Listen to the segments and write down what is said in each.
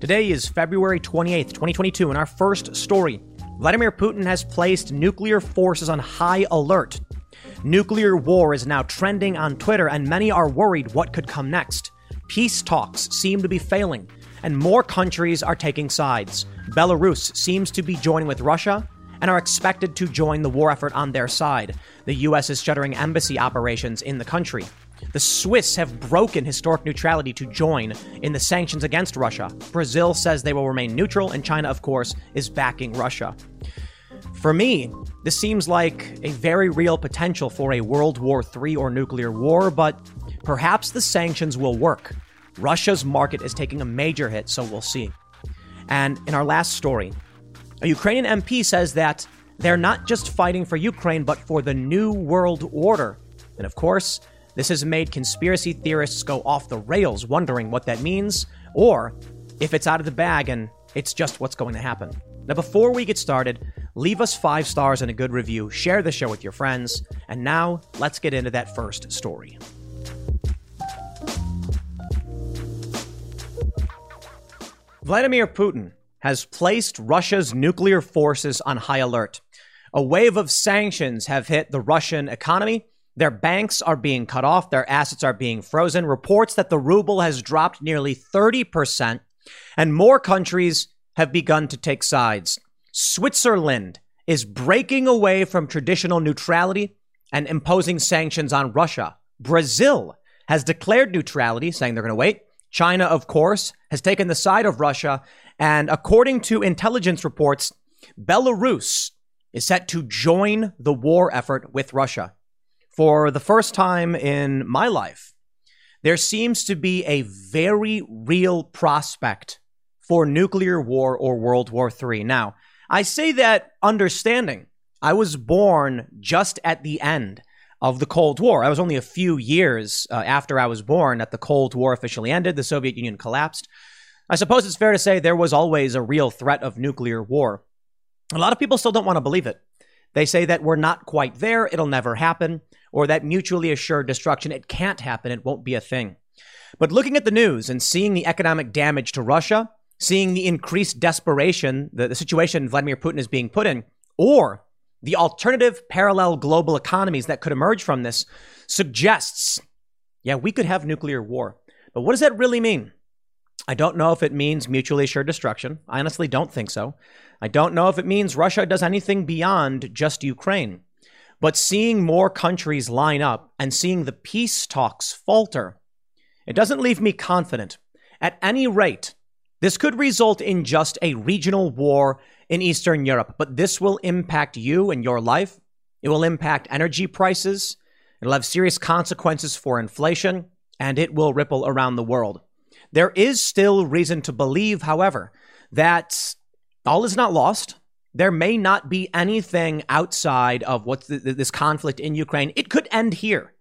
Today is February 28th, 2022, and our first story. Vladimir Putin has placed nuclear forces on high alert. Nuclear war is now trending on Twitter, and many are worried what could come next. Peace talks seem to be failing, and more countries are taking sides. Belarus seems to be joining with Russia and are expected to join the war effort on their side. The U.S. is shuttering embassy operations in the country. The Swiss have broken historic neutrality to join in the sanctions against Russia. Brazil says they will remain neutral, and China, of course, is backing Russia. For me, this seems like a very real potential for a World War III or nuclear war, but perhaps the sanctions will work. Russia's market is taking a major hit, so we'll see. And in our last story, a Ukrainian MP says that they're not just fighting for Ukraine, but for the new world order. And of course, this has made conspiracy theorists go off the rails, wondering what that means, or if it's out of the bag and it's just what's going to happen. Now, before we get started, leave us 5 stars and a good review, share the show with your friends, and now let's get into that first story. Vladimir Putin has placed Russia's nuclear forces on high alert. A wave of sanctions have hit the Russian economy. Their banks are being cut off. Their assets are being frozen. Reports that the ruble has dropped nearly 30%, and more countries have begun to take sides. Switzerland is breaking away from traditional neutrality and imposing sanctions on Russia. Brazil has declared neutrality, saying they're going to wait. China, of course, has taken the side of Russia. And according to intelligence reports, Belarus is set to join the war effort with Russia. For the first time in my life, there seems to be a very real prospect for nuclear war or World War III. Now, I say that understanding I was born just at the end of the Cold War. I was only a few years after I was born that the Cold War officially ended. The Soviet Union collapsed. I suppose it's fair to say there was always a real threat of nuclear war. A lot of people still don't want to believe it. They say that we're not quite there, it'll never happen, or that mutually assured destruction, it can't happen, it won't be a thing. But looking at the news and seeing the economic damage to Russia, seeing the increased desperation, the situation Vladimir Putin is being put in, or the alternative parallel global economies that could emerge from this, suggests, yeah, we could have nuclear war. But what does that really mean? I don't know if it means mutually assured destruction. I honestly don't think so. I don't know if it means Russia does anything beyond just Ukraine. But seeing more countries line up and seeing the peace talks falter, it doesn't leave me confident. At any rate, this could result in just a regional war in Eastern Europe, but this will impact you and your life. It will impact energy prices. It'll have serious consequences for inflation, and it will ripple around the world. There is still reason to believe, however, that all is not lost. There may not be anything outside of this conflict in Ukraine. It could end here.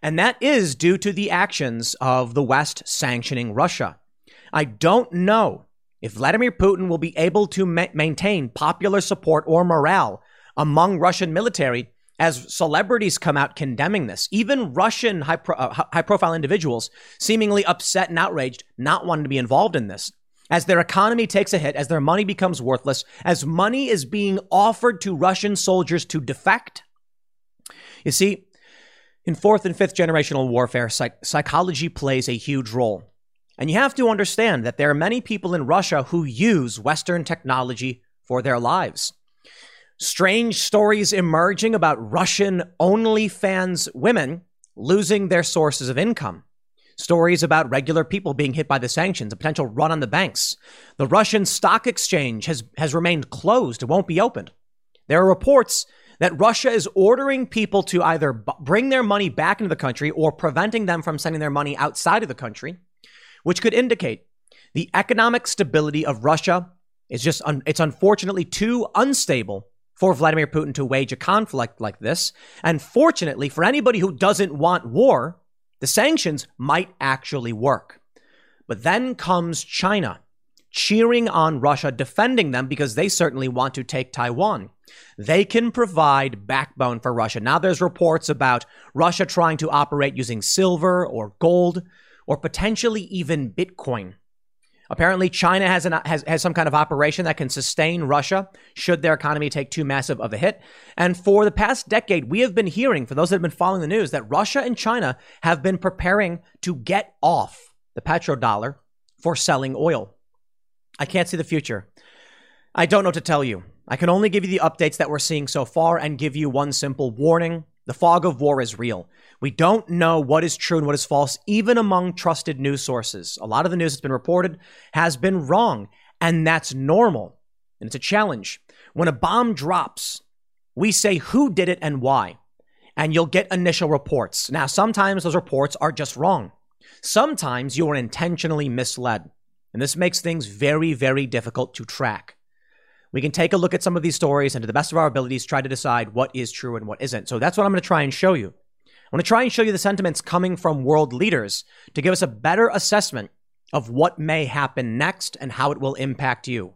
And that is due to the actions of the West sanctioning Russia. I don't know if Vladimir Putin will be able to maintain popular support or morale among Russian military as celebrities come out condemning this. Even Russian high-profile individuals seemingly upset and outraged, not wanting to be involved in this. As their economy takes a hit, as their money becomes worthless, as money is being offered to Russian soldiers to defect. You see, in 4th and 5th generational warfare, psychology plays a huge role. And you have to understand that there are many people in Russia who use Western technology for their lives. Strange stories emerging about Russian OnlyFans women losing their sources of income. Stories about regular people being hit by the sanctions, a potential run on the banks. The Russian stock exchange has remained closed. It won't be opened. There are reports that Russia is ordering people to either bring their money back into the country or preventing them from sending their money outside of the country, which could indicate the economic stability of Russia is just, it's unfortunately too unstable for Vladimir Putin to wage a conflict like this. And fortunately for anybody who doesn't want war, the sanctions might actually work. But then comes China cheering on Russia, defending them because they certainly want to take Taiwan. They can provide backbone for Russia. Now there's reports about Russia trying to operate using silver or gold or potentially even Bitcoin. Apparently, China has some kind of operation that can sustain Russia should their economy take too massive of a hit. And for the past decade, we have been hearing, for those that have been following the news, that Russia and China have been preparing to get off the petrodollar for selling oil. I can't see the future. I don't know what to tell you. I can only give you the updates that we're seeing so far and give you one simple warning. The fog of war is real. We don't know what is true and what is false, even among trusted news sources. A lot of the news that's been reported has been wrong, and that's normal. And it's a challenge. When a bomb drops, we say who did it and why, and you'll get initial reports. Now, sometimes those reports are just wrong. Sometimes you are intentionally misled, and this makes things very, very difficult to track. We can take a look at some of these stories and to the best of our abilities, try to decide what is true and what isn't. So that's what I'm going to try and show you. I'm going to try and show you the sentiments coming from world leaders to give us a better assessment of what may happen next and how it will impact you.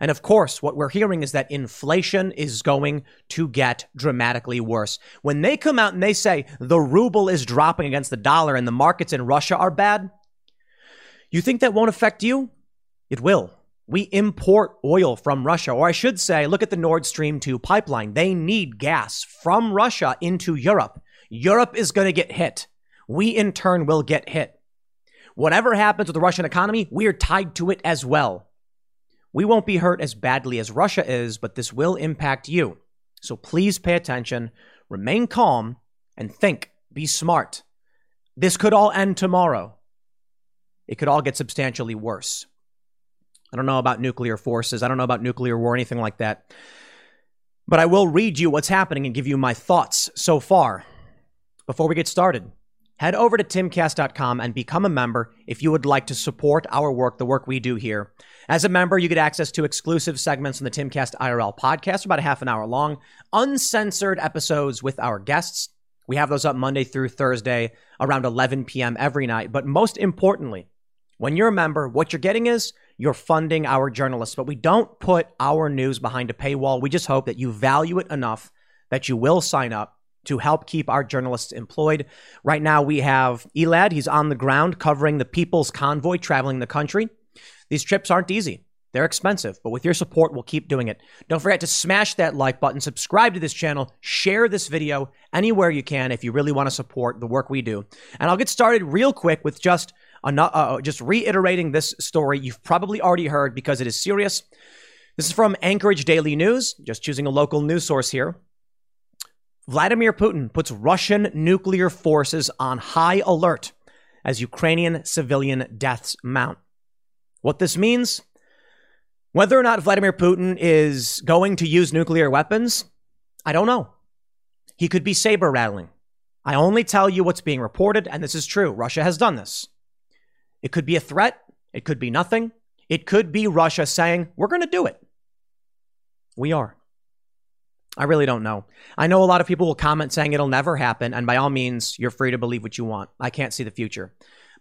And of course, what we're hearing is that inflation is going to get dramatically worse. When they come out and they say the ruble is dropping against the dollar and the markets in Russia are bad, you think that won't affect you? It will. We import oil from Russia, or I should say, look at the Nord Stream 2 pipeline. They need gas from Russia into Europe. Europe is going to get hit. We, in turn, will get hit. Whatever happens with the Russian economy, we are tied to it as well. We won't be hurt as badly as Russia is, but this will impact you. So please pay attention, remain calm, and think. Be smart. This could all end tomorrow. It could all get substantially worse. I don't know about nuclear forces. I don't know about nuclear war, anything like that. But I will read you what's happening and give you my thoughts so far. Before we get started, head over to TimCast.com and become a member if you would like to support our work, the work we do here. As a member, you get access to exclusive segments on the TimCast IRL podcast, about a half an hour long, uncensored episodes with our guests. We have those up Monday through Thursday around 11 p.m. every night. But most importantly, when you're a member, what you're getting is you're funding our journalists, but we don't put our news behind a paywall. We just hope that you value it enough that you will sign up to help keep our journalists employed. Right now we have Elad. He's on the ground covering the People's Convoy, traveling the country. These trips aren't easy. They're expensive, but with your support, we'll keep doing it. Don't forget to smash that like button, subscribe to this channel, share this video anywhere you can if you really want to support the work we do. And I'll get started real quick with just reiterating this story you've probably already heard because it is serious. This is from Anchorage Daily News, just choosing a local news source here. Vladimir Putin puts Russian nuclear forces on high alert as Ukrainian civilian deaths mount. What this means, whether or not Vladimir Putin is going to use nuclear weapons, I don't know. He could be saber rattling. I only tell you what's being reported, and this is true. Russia has done this. It could be a threat. It could be nothing. It could be Russia saying, we're going to do it. We are. I really don't know. I know a lot of people will comment saying it'll never happen. And by all means, you're free to believe what you want. I can't see the future.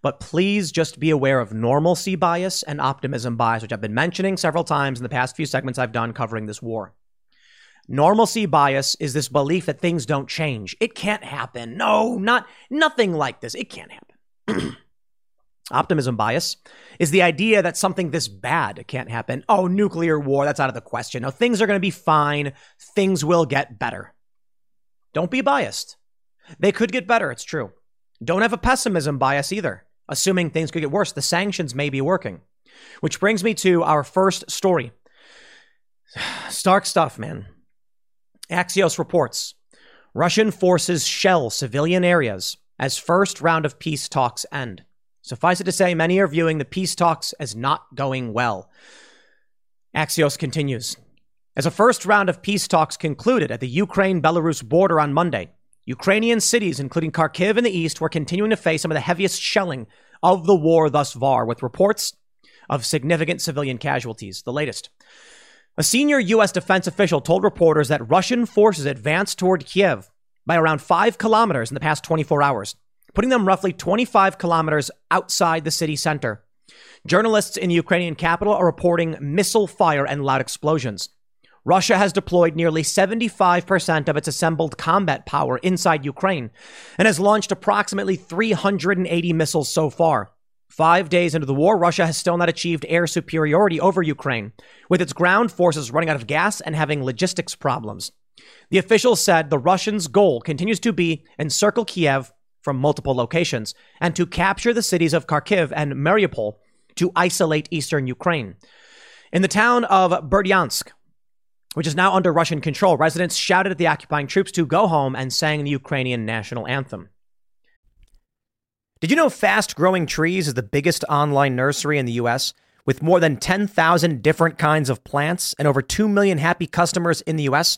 But please just be aware of normalcy bias and optimism bias, which I've been mentioning several times in the past few segments I've done covering this war. Normalcy bias is this belief that things don't change. It can't happen. No, nothing like this. It can't happen. Optimism bias is the idea that something this bad can't happen. Oh, nuclear war, that's out of the question. No, things are going to be fine. Things will get better. Don't be biased. They could get better, it's true. Don't have a pessimism bias either. assuming things could get worse. The sanctions may be working, which brings me to our first story. Stark stuff, man. Axios reports Russian forces shell civilian areas as first round of peace talks end. Suffice it to say, many are viewing the peace talks as not going well. Axios continues. As a first round of peace talks concluded at the Ukraine-Belarus border on Monday, Ukrainian cities, including Kharkiv in the east, were continuing to face some of the heaviest shelling of the war thus far, with reports of significant civilian casualties. The latest. A senior U.S. defense official told reporters that Russian forces advanced toward Kyiv by around 5 kilometers in the past 24 hours, putting them roughly 25 kilometers outside the city center. Journalists in the Ukrainian capital are reporting missile fire and loud explosions. Russia has deployed nearly 75% of its assembled combat power inside Ukraine and has launched approximately 380 missiles so far. 5 days into the war, Russia has still not achieved air superiority over Ukraine, with its ground forces running out of gas and having logistics problems. The official said the Russians' goal continues to be encircle Kiev from multiple locations and to capture the cities of Kharkiv and Mariupol to isolate eastern Ukraine. In the town of Berdyansk, which is now under Russian control, residents shouted at the occupying troops to go home and sang the Ukrainian national anthem. Did you know Fast Growing Trees is the biggest online nursery in the U.S., with more than 10,000 different kinds of plants and over 2 million happy customers in the U.S.?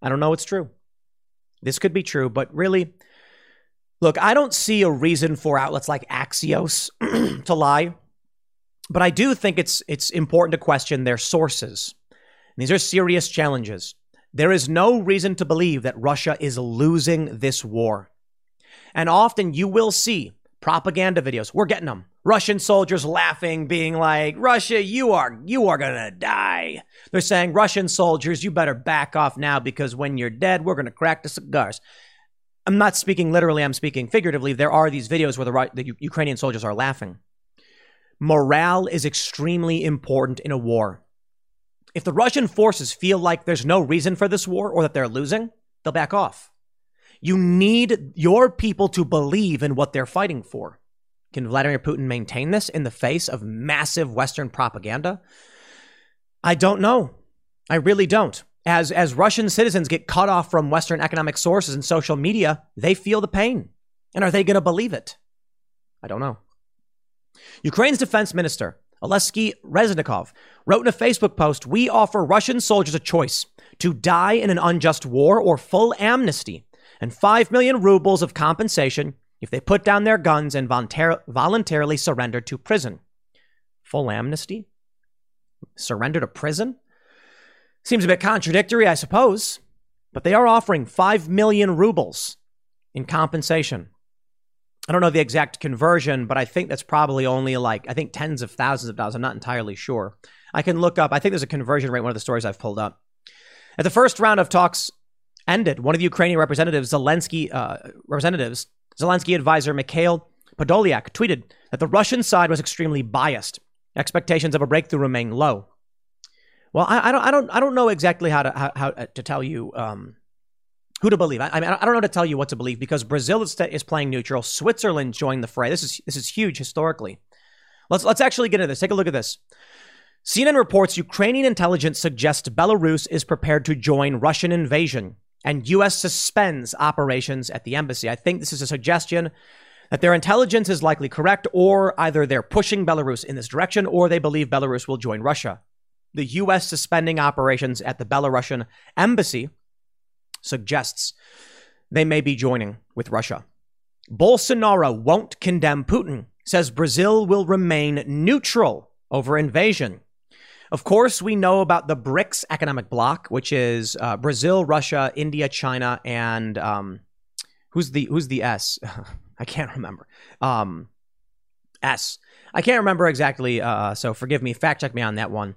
I don't know it's true. This could be true, but really, look, I don't see a reason for outlets like Axios to lie, but I do think it's important to question their sources. And these are serious challenges. There is no reason to believe that Russia is losing this war. And often you will see propaganda videos. We're getting them. Russian soldiers laughing, being like, Russia, you are going to die. They're saying, Russian soldiers, you better back off now, because when you're dead, we're going to crack the cigars. I'm not speaking literally. I'm speaking figuratively. There are these videos where the Ukrainian soldiers are laughing. Morale is extremely important in a war. If the Russian forces feel like there's no reason for this war or that they're losing, they'll back off. You need your people to believe in what they're fighting for. Can Vladimir Putin maintain this in the face of massive Western propaganda? I don't know. I really don't. As Russian citizens get cut off from Western economic sources and social media, they feel the pain. And are they going to believe it? I don't know. Ukraine's defense minister, Oleksiy Reznikov, wrote in a Facebook post, "We offer Russian soldiers a choice to die in an unjust war or full amnesty and 5 million rubles of compensation if they put down their guns and voluntarily surrender to prison." Full amnesty? Surrender to prison? Seems a bit contradictory, I suppose, but they are offering 5 million rubles in compensation. I don't know the exact conversion, but I think that's probably only tens of thousands of dollars. I'm not entirely sure. I can look up. I think there's a conversion rate in one of the stories I've pulled up. As the first round of talks ended, one of the Ukrainian representatives, Zelensky advisor Mikhail Podolyak, tweeted that the Russian side was extremely biased. Expectations of a breakthrough remain low. Well, I don't know exactly how to tell you. Who to believe? I mean, I don't know to tell you what to believe, because Brazil is playing neutral. Switzerland joined the fray. This is huge historically. Let's actually get into this. Take a look at this. CNN reports Ukrainian intelligence suggests Belarus is prepared to join Russian invasion, and U.S. suspends operations at the embassy. I think this is a suggestion that their intelligence is likely correct, or either they're pushing Belarus in this direction, or they believe Belarus will join Russia. The U.S. suspending operations at the Belarusian embassy suggests they may be joining with Russia. Bolsonaro won't condemn Putin, says Brazil will remain neutral over invasion. Of course, we know about the BRICS economic bloc, which is Brazil, Russia, India, China, and who's the S? I can't remember. S. I can't remember exactly, so forgive me. Fact check me on that one.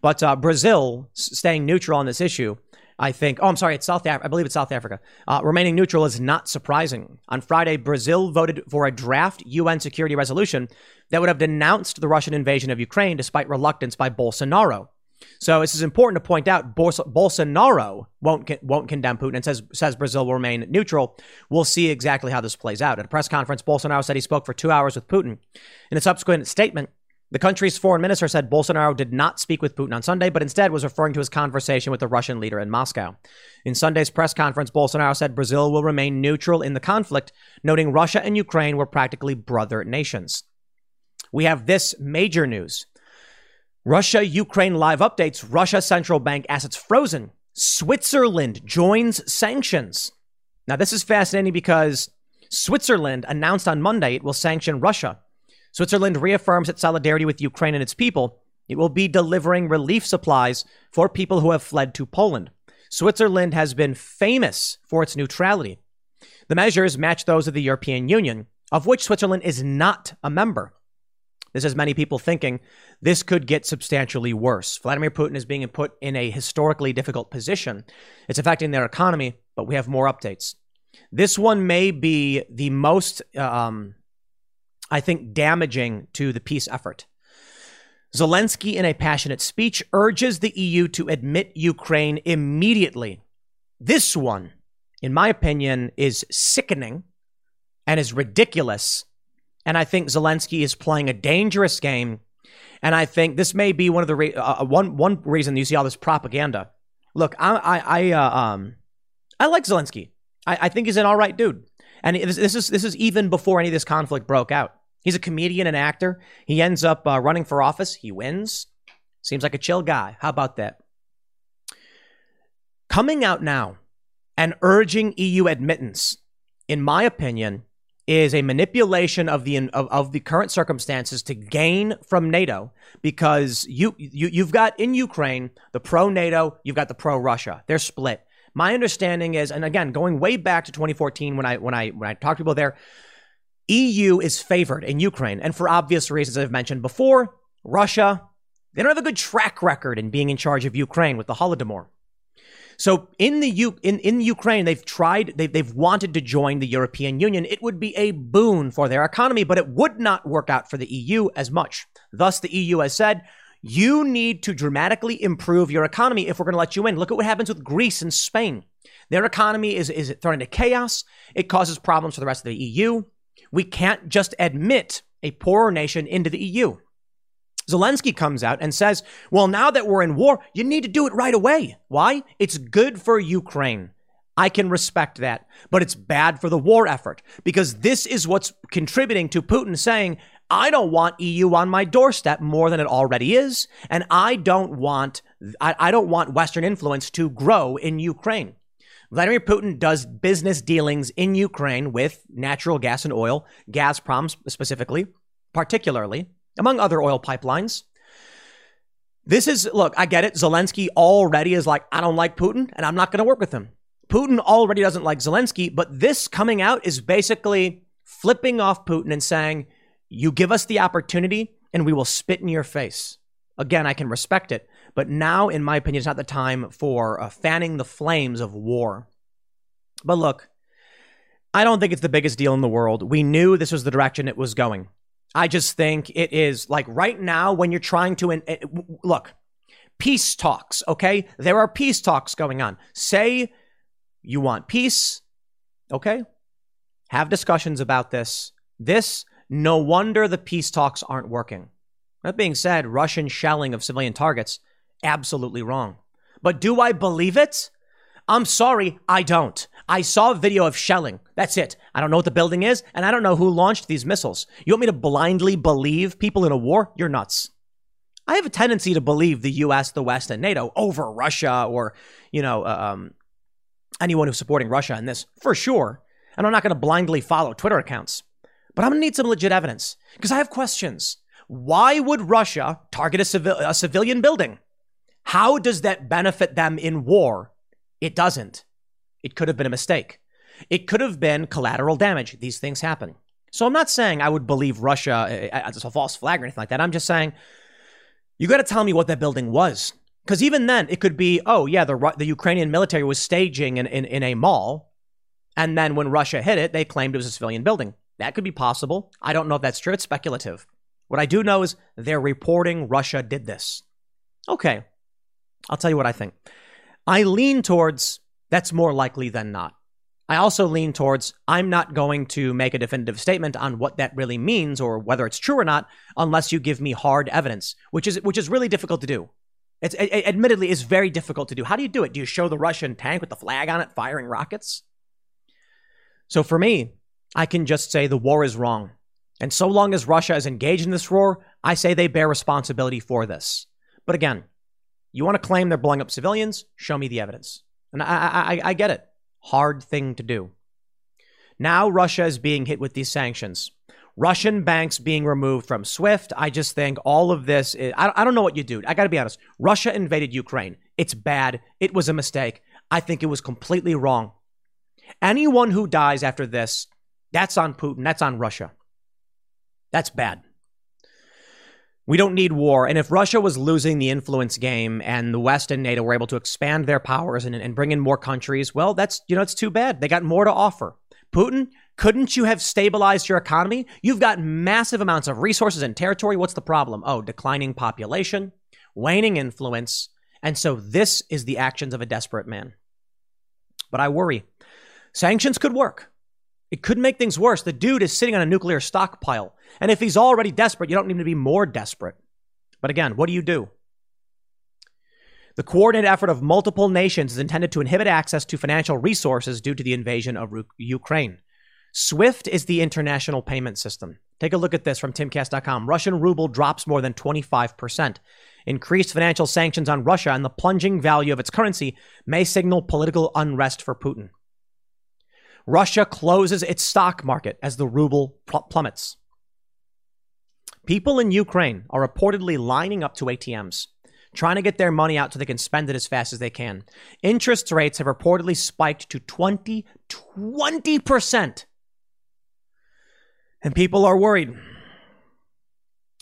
But Brazil staying neutral on this issue, I think. Oh, I'm sorry. It's South Africa. I believe it's South Africa. Remaining neutral is not surprising. On Friday, Brazil voted for a draft UN security resolution that would have denounced the Russian invasion of Ukraine despite reluctance by Bolsonaro. So this is important to point out. Bolsonaro won't condemn Putin and says Brazil will remain neutral. We'll see exactly how this plays out. At a press conference, Bolsonaro said he spoke for 2 hours with Putin. In a subsequent statement, the country's foreign minister said Bolsonaro did not speak with Putin on Sunday, but instead was referring to his conversation with the Russian leader in Moscow. In Sunday's press conference, Bolsonaro said Brazil will remain neutral in the conflict, noting Russia and Ukraine were practically brother nations. We have this major news. Russia-Ukraine live updates. Russia central bank assets frozen. Switzerland joins sanctions. Now, this is fascinating because Switzerland announced on Monday it will sanction Russia. Switzerland reaffirms its solidarity with Ukraine and its people. It will be delivering relief supplies for people who have fled to Poland. Switzerland has been famous for its neutrality. The measures match those of the European Union, of which Switzerland is not a member. This has many people thinking this could get substantially worse. Vladimir Putin is being put in a historically difficult position. It's affecting their economy, but we have more updates. This one may be the most... I think damaging to the peace effort. Zelensky, in a passionate speech, urges the EU to admit Ukraine immediately. This one, in my opinion, is sickening and is ridiculous. And I think Zelensky is playing a dangerous game. And I think this may be one of the one reason you see all this propaganda. Look, I like Zelensky. I think he's an all right dude. And this is even before any of this conflict broke out. He's a comedian and actor. He ends up running for office. He wins. Seems like a chill guy. How about that? Coming out now and urging EU admittance, in my opinion, is a manipulation of the current circumstances to gain from NATO, because you've got in Ukraine the pro-NATO, you've got the pro-Russia. They're split. My understanding is, and again, going way back to 2014, when I talked to people there, EU is favored in Ukraine. And for obvious reasons I've mentioned before, Russia, they don't have a good track record in being in charge of Ukraine with the Holodomor. So in Ukraine, they've wanted to join the European Union. It would be a boon for their economy, but it would not work out for the EU as much. Thus, the EU has said, you need to dramatically improve your economy if we're going to let you in. Look at what happens with Greece and Spain. Their economy is thrown into chaos. It causes problems for the rest of the EU. We can't just admit a poorer nation into the EU. Zelensky comes out and says, well, now that we're in war, you need to do it right away. Why? It's good for Ukraine. I can respect that, but it's bad for the war effort, because this is what's contributing to Putin saying, I don't want EU on my doorstep more than it already is, and I don't want Western influence to grow in Ukraine. Vladimir Putin does business dealings in Ukraine with natural gas and oil, Gazprom specifically, particularly, among other oil pipelines. This is, look, I get it. Zelensky already is like, I don't like Putin, and I'm not going to work with him. Putin already doesn't like Zelensky, but this coming out is basically flipping off Putin and saying, you give us the opportunity and we will spit in your face. Again, I can respect it, but now, in my opinion, it's not the time for fanning the flames of war. But look, I don't think it's the biggest deal in the world. We knew this was the direction it was going. I just think it is like right now when you're trying to, look, peace talks, okay? There are peace talks going on. Say you want peace, okay? Have discussions about this. No wonder the peace talks aren't working. That being said, Russian shelling of civilian targets, absolutely wrong. But do I believe it? I'm sorry, I don't. I saw a video of shelling. That's it. I don't know what the building is, and I don't know who launched these missiles. You want me to blindly believe people in a war? You're nuts. I have a tendency to believe the U.S., the West, and NATO over Russia or, anyone who's supporting Russia in this, for sure. And I'm not going to blindly follow Twitter accounts. But I'm going to need some legit evidence because I have questions. Why would Russia target a civilian building? How does that benefit them in war? It doesn't. It could have been a mistake. It could have been collateral damage. These things happen. So I'm not saying I would believe Russia as a false flag or anything like that. I'm just saying you got to tell me what that building was. Because even then it could be, oh, yeah, the Ukrainian military was staging in a mall. And then when Russia hit it, they claimed it was a civilian building. That could be possible. I don't know if that's true. It's speculative. What I do know is they're reporting Russia did this. Okay. I'll tell you what I think. I lean towards that's more likely than not. I also lean towards I'm not going to make a definitive statement on what that really means or whether it's true or not unless you give me hard evidence, which is really difficult to do. It admittedly is very difficult to do. How do you do it? Do you show the Russian tank with the flag on it firing rockets? So for me, I can just say the war is wrong. And so long as Russia is engaged in this war, I say they bear responsibility for this. But again, you want to claim they're blowing up civilians? Show me the evidence. And I get it. Hard thing to do. Now Russia is being hit with these sanctions. Russian banks being removed from SWIFT. I just think all of this is, I don't know what you do. I got to be honest. Russia invaded Ukraine. It's bad. It was a mistake. I think it was completely wrong. Anyone who dies after this, that's on Putin. That's on Russia. That's bad. We don't need war. And if Russia was losing the influence game and the West and NATO were able to expand their powers and bring in more countries, well, that's, it's too bad. They got more to offer. Putin, couldn't you have stabilized your economy? You've got massive amounts of resources and territory. What's the problem? Oh, declining population, waning influence. And so this is the actions of a desperate man. But I worry. Sanctions could work. It could make things worse. The dude is sitting on a nuclear stockpile. And if he's already desperate, you don't need him to be more desperate. But again, what do? The coordinated effort of multiple nations is intended to inhibit access to financial resources due to the invasion of Ukraine. SWIFT is the international payment system. Take a look at this from TimCast.com. Russian ruble drops more than 25%. Increased financial sanctions on Russia and the plunging value of its currency may signal political unrest for Putin. Russia closes its stock market as the ruble plummets. People in Ukraine are reportedly lining up to ATMs, trying to get their money out so they can spend it as fast as they can. Interest rates have reportedly spiked to 20%. And people are worried.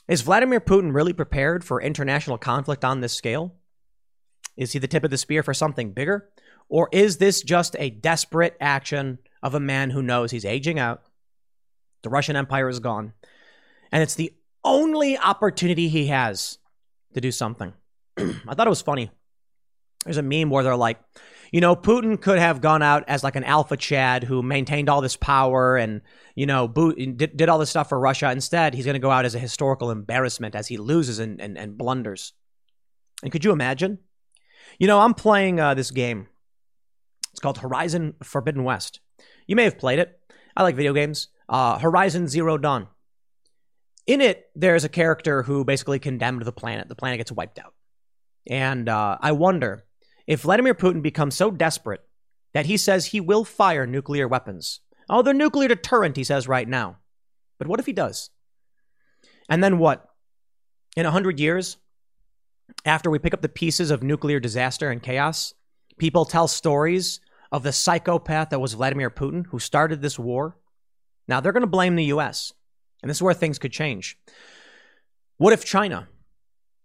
Is Vladimir Putin really prepared for international conflict on this scale? Is he the tip of the spear for something bigger? Or is this just a desperate action of a man who knows he's aging out? The Russian Empire is gone. And it's the only opportunity he has to do something. I thought it was funny. There's a meme where they're like, Putin could have gone out as like an alpha Chad who maintained all this power and, did all this stuff for Russia. Instead, he's going to go out as a historical embarrassment as he loses and blunders. And could you imagine? I'm playing this game. It's called Horizon Forbidden West. You may have played it. I like video games. Horizon Zero Dawn. In it, there's a character who basically condemned the planet. The planet gets wiped out. And I wonder if Vladimir Putin becomes so desperate that he says he will fire nuclear weapons. Oh, they're nuclear deterrent, he says right now. But what if he does? And then what? In 100 years, after we pick up the pieces of nuclear disaster and chaos, people tell stories of the psychopath that was Vladimir Putin, who started this war. Now they're going to blame the U.S. And this is where things could change. What if China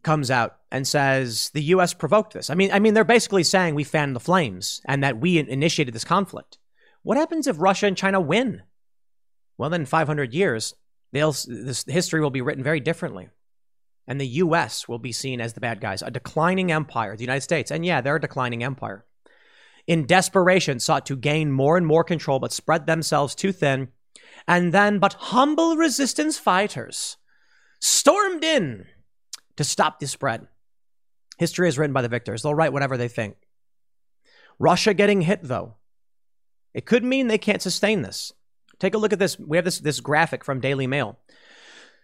comes out and says the U.S. provoked this? I mean, they're basically saying we fanned the flames and that we initiated this conflict. What happens if Russia and China win? Well, then in 500 years, this history will be written very differently. And the U.S. will be seen as the bad guys, a declining empire, the United States. And yeah, they're a declining empire. In desperation, sought to gain more and more control, but spread themselves too thin. And then, but humble resistance fighters stormed in to stop the spread. History is written by the victors. They'll write whatever they think. Russia getting hit, though, It could mean they can't sustain this. Take a look at this. We have this graphic from Daily Mail.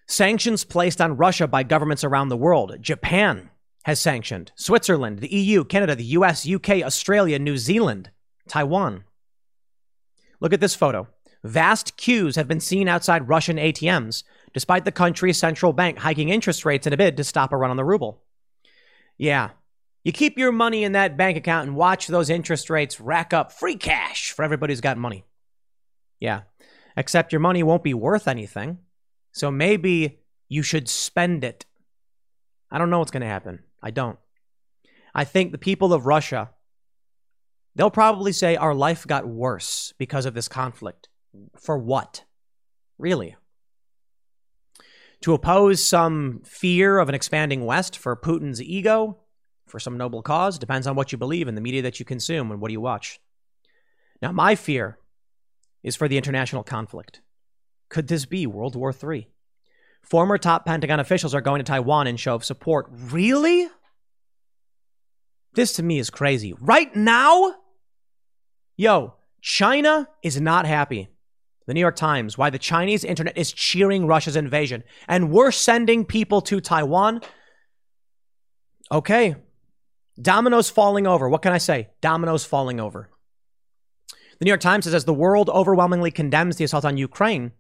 Sanctions placed on Russia by governments around the world. Japan has sanctioned. Switzerland, the EU, Canada, the US, UK, Australia, New Zealand, Taiwan. Look at this photo. Vast queues have been seen outside Russian ATMs, despite the country's central bank hiking interest rates in a bid to stop a run on the ruble. Yeah, you keep your money in that bank account and watch those interest rates rack up free cash for everybody who's got money. Yeah, except your money won't be worth anything. So maybe you should spend it. I don't know what's going to happen. I think the people of Russia, they'll probably say our life got worse because of this conflict. For what? Really? To oppose some fear of an expanding West for Putin's ego, for some noble cause, depends on what you believe in, the media that you consume, and what do you watch. Now, my fear is for the international conflict. Could this be World War III? Former top Pentagon officials are going to Taiwan in show of support. Really? This to me is crazy. Right now? Yo, China is not happy. The New York Times, why the Chinese internet is cheering Russia's invasion. And we're sending people to Taiwan. Okay. Dominoes falling over. What can I say? Dominoes falling over. The New York Times says, as the world overwhelmingly condemns the assault on Ukraine,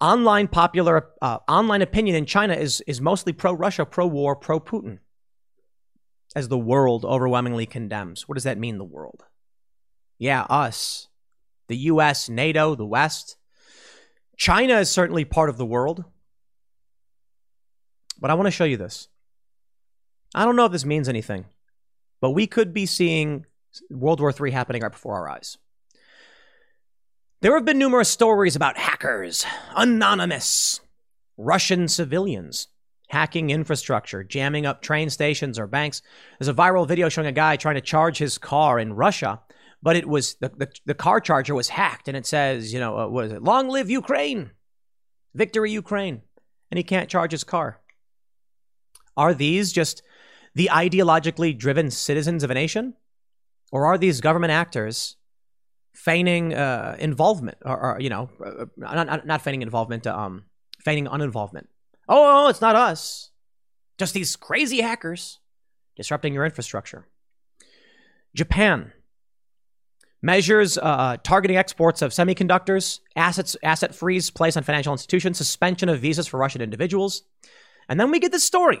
online opinion in China is mostly pro-Russia, pro-war, pro-Putin. As the world overwhelmingly condemns. What does that mean, the world? Yeah, us. The U.S., NATO, the West. China is certainly part of the world. But I want to show you this. I don't know if this means anything, but we could be seeing World War III happening right before our eyes. There have been numerous stories about hackers, anonymous Russian civilians hacking infrastructure, jamming up train stations or banks. There's a viral video showing a guy trying to charge his car in Russia, but it was the car charger was hacked, and it says, you know, what is it? Long live Ukraine, victory Ukraine, and he can't charge his car. Are these just the ideologically driven citizens of a nation, or are these government actors feigning involvement, or you know, not feigning involvement, feigning uninvolvement? Oh, it's not us. Just these crazy hackers disrupting your infrastructure. Japan measures targeting exports of semiconductors, asset freeze placed on financial institutions, suspension of visas for Russian individuals. And then we get this story.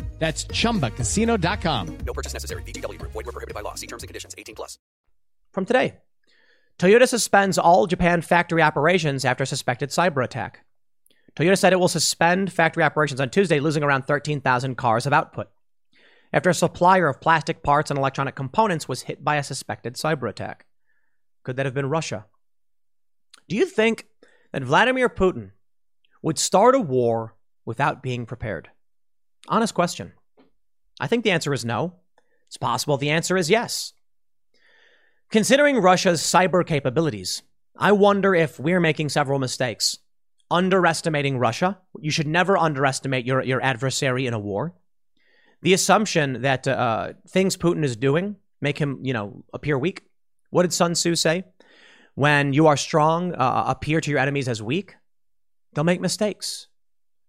That's ChumbaCasino.com. No purchase necessary. VGW. Void where prohibited by law. See terms and conditions. 18+. From today, Toyota suspends all Japan factory operations after a suspected cyber attack. Toyota said it will suspend factory operations on Tuesday, losing around 13,000 cars of output after a supplier of plastic parts and electronic components was hit by a suspected cyber attack. Could that have been Russia? Do you think that Vladimir Putin would start a war without being prepared? Honest question. I think the answer is no. It's possible the answer is yes. Considering Russia's cyber capabilities, I wonder if we're making several mistakes. Underestimating Russia. You should never underestimate your adversary in a war. The assumption that things Putin is doing make him, you know, appear weak. What did Sun Tzu say? When you are strong, appear to your enemies as weak. They'll make mistakes.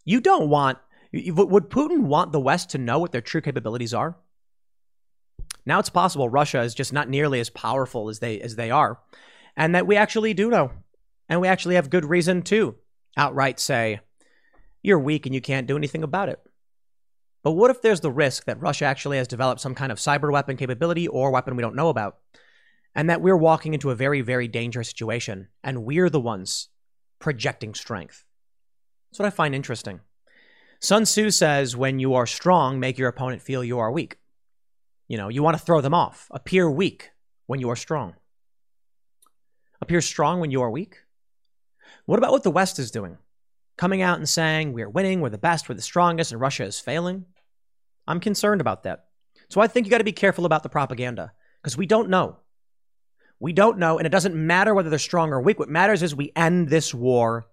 You don't want... Would Putin want the West to know what their true capabilities are? Now it's possible Russia is just not nearly as powerful as they are, and that we actually do know, and we actually have good reason to outright say, you're weak and you can't do anything about it. But what if there's the risk that Russia actually has developed some kind of cyber weapon capability or weapon we don't know about, and that we're walking into a very, very dangerous situation, and we're the ones projecting strength? That's what I find interesting. Sun Tzu says, when you are strong, make your opponent feel you are weak. You know, you want to throw them off. Appear weak when you are strong. Appear strong when you are weak? What about what the West is doing? coming out and saying, we're winning, we're the best, we're the strongest, and Russia is failing. I'm concerned about that. So I think you got to be careful about the propaganda, because we don't know. We don't know, and it doesn't matter whether they're strong or weak. What matters is we end this war,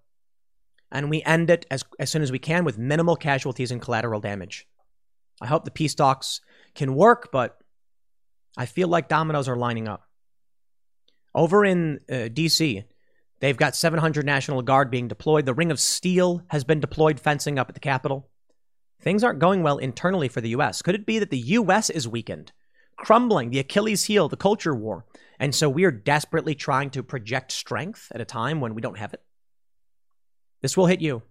and we end it as soon as we can with minimal casualties and collateral damage. I hope the peace talks can work, but I feel like dominoes are lining up. Over in D.C., they've got 700 National Guard being deployed. The Ring of Steel has been deployed, fencing up at the Capitol. Things aren't going well internally for the U.S. Could it be that the U.S. is weakened, crumbling, the Achilles heel, the culture war? And so we are desperately trying to project strength at a time when we don't have it. This will hit you.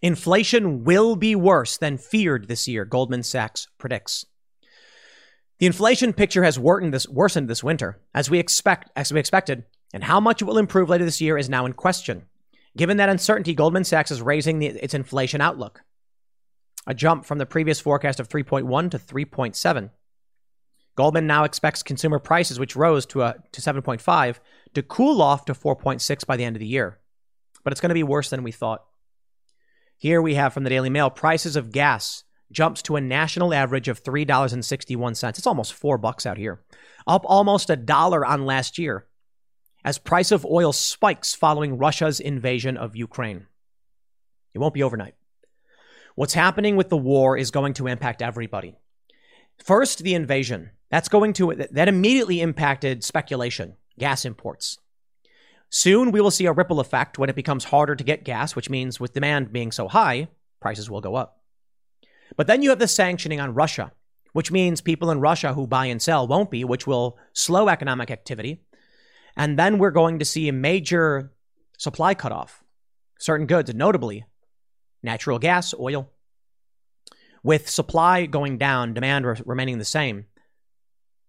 Inflation will be worse than feared this year, Goldman Sachs predicts. The inflation picture has worsened this winter, as we expected, and how much it will improve later this year is now in question. Given that uncertainty, Goldman Sachs is raising its inflation outlook, a jump from the previous forecast of 3.1 to 3.7. Goldman now expects consumer prices, which rose to 7.5, to cool off to 4.6 by the end of the year. But it's going to be worse than we thought. Here we have from the Daily Mail, prices of gas jumps to a national average of $3.61. It's almost $4 out here, up almost $1 on last year, as price of oil spikes following Russia's invasion of Ukraine. It won't be overnight. What's happening with the war is going to impact everybody. First, the invasion. That immediately impacted speculation, gas imports. Soon, we will see a ripple effect when it becomes harder to get gas, which means with demand being so high, prices will go up. But then you have the sanctioning on Russia, which means people in Russia who buy and sell won't be, which will slow economic activity. And then we're going to see a major supply cutoff, certain goods, notably natural gas, oil. With supply going down, demand remaining the same,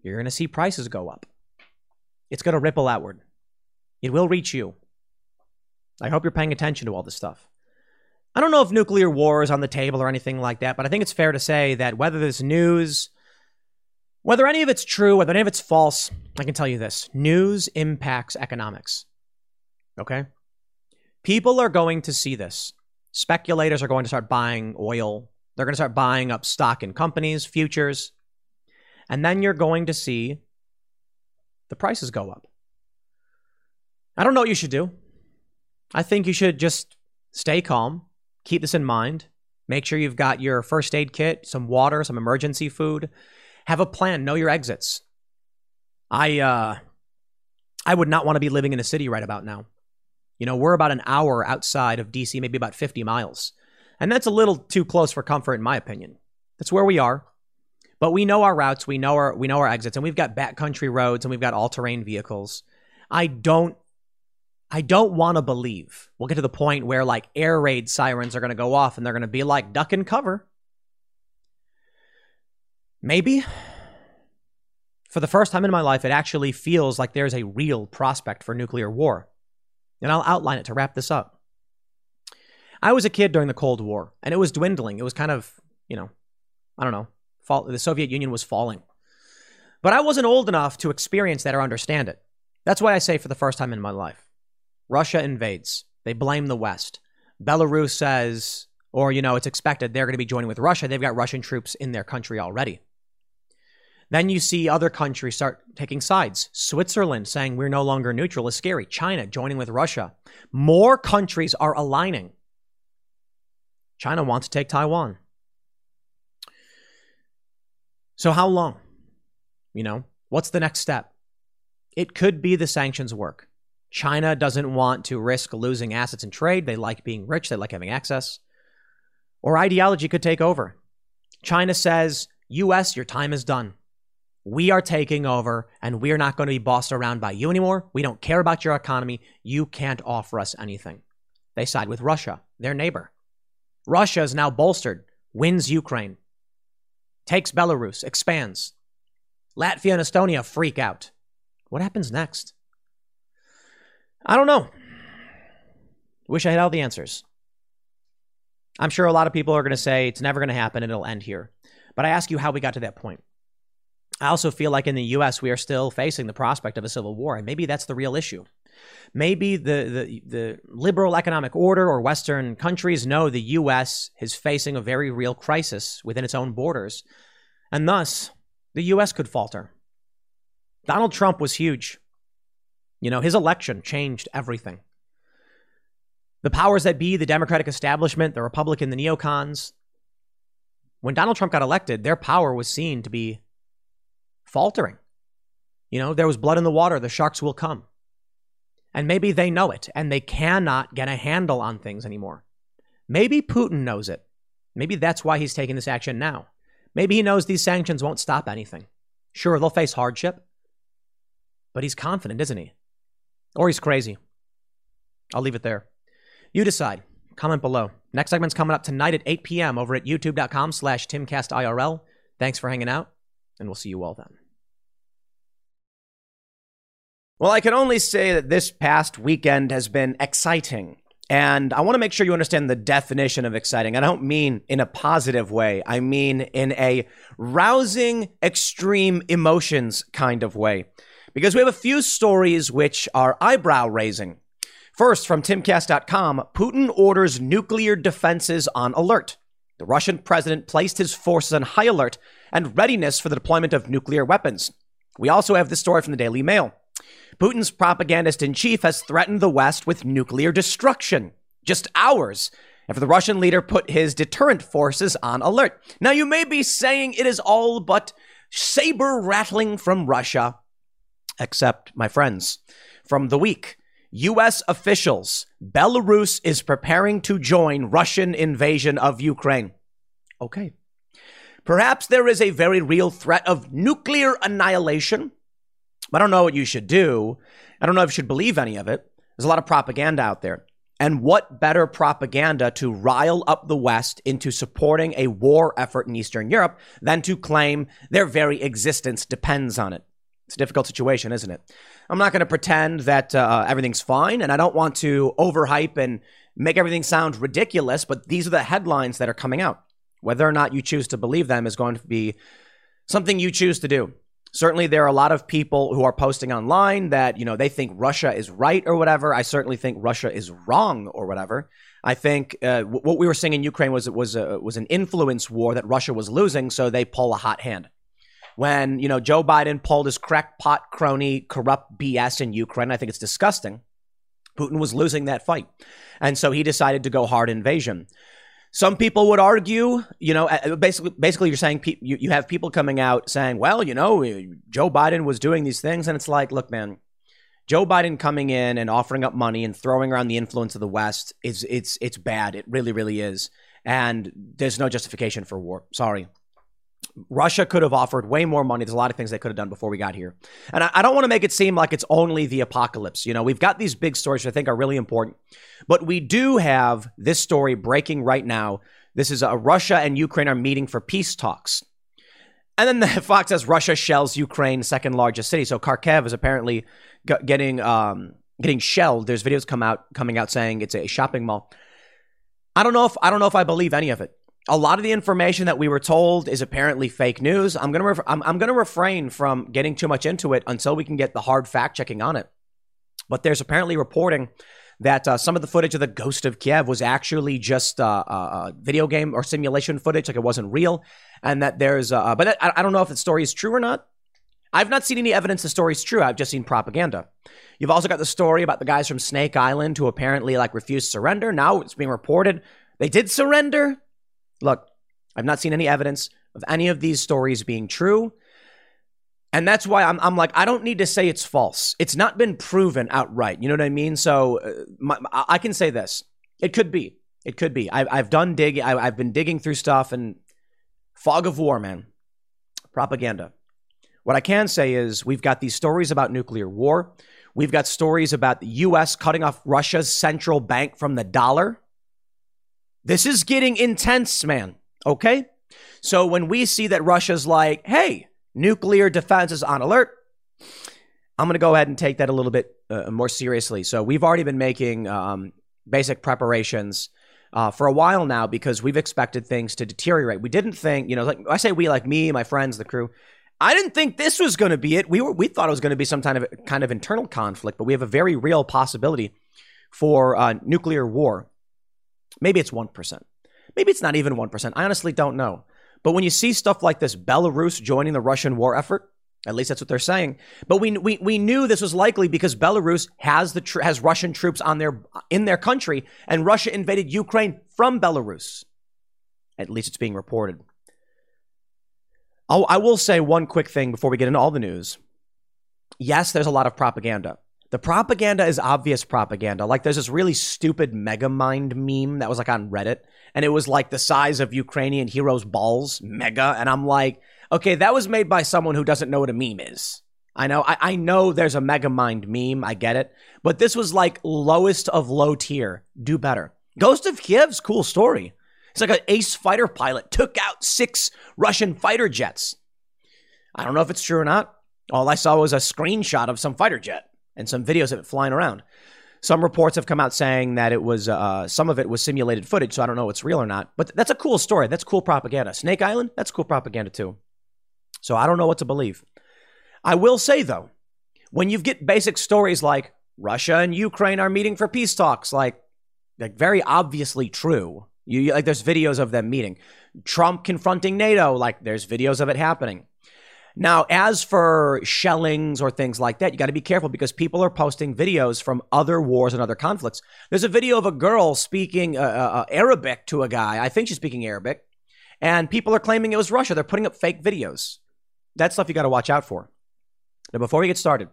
you're going to see prices go up. It's going to ripple outward. It will reach you. I hope you're paying attention to all this stuff. I don't know if nuclear war is on the table or anything like that, but I think it's fair to say that whether this news, whether any of it's true, whether any of it's false, I can tell you this. News impacts economics. Okay? People are going to see this. Speculators are going to start buying oil. They're going to start buying up stock in companies, futures. And then you're going to see the prices go up. I don't know what you should do. I think you should just stay calm. Keep this in mind. Make sure you've got your first aid kit, some water, some emergency food. Have a plan. Know your exits. I would not want to be living in a city right about now. You know, we're about an hour outside of D.C., maybe about 50 miles. And that's a little too close for comfort, in my opinion. That's where we are. But we know our routes. We know our exits. And we've got backcountry roads and we've got all-terrain vehicles. I don't want to believe we'll get to the point where like air raid sirens are going to go off and they're going to be like duck and cover. Maybe. For the first time in my life, it actually feels like there's a real prospect for nuclear war. And I'll outline it to wrap this up. I was a kid during the Cold War and it was dwindling. It was kind of, you know, I don't know. The Soviet Union was falling. But I wasn't old enough to experience that or understand it. That's why I say for the first time in my life. Russia invades. They blame the West. Belarus says, or, you know, it's expected they're going to be joining with Russia. They've got Russian troops in their country already. Then you see other countries start taking sides. Switzerland saying we're no longer neutral is scary. China joining with Russia. More countries are aligning. China wants to take Taiwan. So how long? You know, what's the next step? It could be the sanctions work. China doesn't want to risk losing assets in trade. They like being rich. They like having access. Or ideology could take over. China says, U.S., your time is done. We are taking over, and we are not going to be bossed around by you anymore. We don't care about your economy. You can't offer us anything. They side with Russia, their neighbor. Russia is now bolstered, wins Ukraine, takes Belarus, expands. Latvia and Estonia freak out. What happens next? I don't know. Wish I had all the answers. I'm sure a lot of people are going to say it's never going to happen and it'll end here. But I ask you how we got to that point. I also feel like in the U.S. we are still facing the prospect of a civil war, and maybe that's the real issue. Maybe the liberal economic order or Western countries know the U.S. is facing a very real crisis within its own borders, and thus the U.S. could falter. Donald Trump was huge. You know, his election changed everything. The powers that be, the Democratic establishment, the Republican, the neocons, when Donald Trump got elected, their power was seen to be faltering. You know, there was blood in the water. The sharks will come. And maybe they know it, and they cannot get a handle on things anymore. Maybe Putin knows it. Maybe that's why he's taking this action now. Maybe he knows these sanctions won't stop anything. Sure, they'll face hardship, but he's confident, isn't he? Or he's crazy. I'll leave it there. You decide. Comment below. Next segment's coming up tonight at 8 p.m. over at youtube.com/TimCastIRL. Thanks for hanging out, and we'll see you all then. Well, I can only say that this past weekend has been exciting. And I want to make sure you understand the definition of exciting. I don't mean in a positive way. I mean in a rousing, extreme emotions kind of way. Because we have a few stories which are eyebrow-raising. First, from TimCast.com, Putin orders nuclear defenses on alert. The Russian president placed his forces on high alert and readiness for the deployment of nuclear weapons. We also have this story from the Daily Mail. Putin's propagandist-in-chief has threatened the West with nuclear destruction just hours after the Russian leader put his deterrent forces on alert. Now, you may be saying it is all but saber-rattling from Russia, except, my friends, from The Week. U.S. officials, Belarus is preparing to join Russian invasion of Ukraine. Okay. Perhaps there is a very real threat of nuclear annihilation. I don't know what you should do. I don't know if you should believe any of it. There's a lot of propaganda out there. And what better propaganda to rile up the West into supporting a war effort in Eastern Europe than to claim their very existence depends on it? It's a difficult situation, isn't it? I'm not going to pretend that everything's fine, and I don't want to overhype and make everything sound ridiculous, but these are the headlines that are coming out. Whether or not you choose to believe them is going to be something you choose to do. Certainly, there are a lot of people who are posting online that, you know, they think Russia is right or whatever. I certainly think Russia is wrong or whatever. I think what we were seeing in Ukraine was an influence war that Russia was losing, so they pull a hot hand. When, you know, Joe Biden pulled his crackpot crony corrupt BS in Ukraine, I think it's disgusting. Putin was losing that fight. And so he decided to go hard invasion. Some people would argue, you know, basically you're saying you have people coming out saying, well, you know, Joe Biden was doing these things. And it's like, look, man, Joe Biden coming in and offering up money and throwing around the influence of the West is it's bad. It really, really is. And there's no justification for war. Sorry. Russia could have offered way more money. There's a lot of things they could have done before we got here. And I don't want to make it seem like it's only the apocalypse. You know, we've got these big stories which I think are really important. But we do have this story breaking right now. This is Russia and Ukraine are meeting for peace talks. And then the Fox says Russia shells Ukraine's second largest city. So Kharkiv is apparently getting shelled. There's videos coming out saying it's a shopping mall. I don't know if I believe any of it. A lot of the information that we were told is apparently fake news. I'm going to refrain from getting too much into it until we can get the hard fact checking on it. But there's apparently reporting that some of the footage of the Ghost of Kiev was actually just video game or simulation footage, like it wasn't real, and that there's. But I don't know if the story is true or not. I've not seen any evidence the story's true. I've just seen propaganda. You've also got the story about the guys from Snake Island who apparently like refused surrender. Now it's being reported they did surrender. Look, I've not seen any evidence of any of these stories being true. And that's why I'm like, I don't need to say it's false. It's not been proven outright. You know what I mean? So I can say this. It could be. It could be. I've been digging through stuff and fog of war, man. Propaganda. What I can say is we've got these stories about nuclear war. We've got stories about the U.S. cutting off Russia's central bank from the dollar. This is getting intense, man, okay? So when we see that Russia's like, hey, nuclear defense is on alert, I'm going to go ahead and take that a little bit more seriously. So we've already been making basic preparations for a while now because we've expected things to deteriorate. We didn't think, you know, like I say we, like me, my friends, the crew, I didn't think this was going to be it. We thought it was going to be some kind of internal conflict, but we have a very real possibility for nuclear war. Maybe it's 1%. Maybe it's not even 1%. I honestly don't know. But when you see stuff like this, Belarus joining the Russian war effort, at least that's what they're saying. But we knew this was likely because Belarus has Russian troops in their country, and Russia invaded Ukraine from Belarus. At least it's being reported. I will say one quick thing before we get into all the news. Yes, there's a lot of propaganda. The propaganda is obvious propaganda. Like, there's this really stupid Megamind meme that was like on Reddit, and it was like the size of Ukrainian heroes' balls, mega. And I'm like, okay, that was made by someone who doesn't know what a meme is. I know there's a Megamind meme. I get it. But this was like lowest of low tier. Do better. Ghost of Kyiv's cool story. It's like an ace fighter pilot took out 6 Russian fighter jets. I don't know if it's true or not. All I saw was a screenshot of some fighter jet and some videos of it flying around. Some reports have come out saying that it was some of it was simulated footage, so I don't know if it's real or not. But that's a cool story. That's cool propaganda. Snake Island, that's cool propaganda too. So I don't know what to believe. I will say, though, when you get basic stories like Russia and Ukraine are meeting for peace talks, like very obviously true. Like there's videos of them meeting. Trump confronting NATO, like there's videos of it happening. Now, as for shellings or things like that, you got to be careful because people are posting videos from other wars and other conflicts. There's a video of a girl speaking Arabic to a guy. I think she's speaking Arabic, and people are claiming it was Russia. They're putting up fake videos. That's stuff you got to watch out for. Now, before we get started,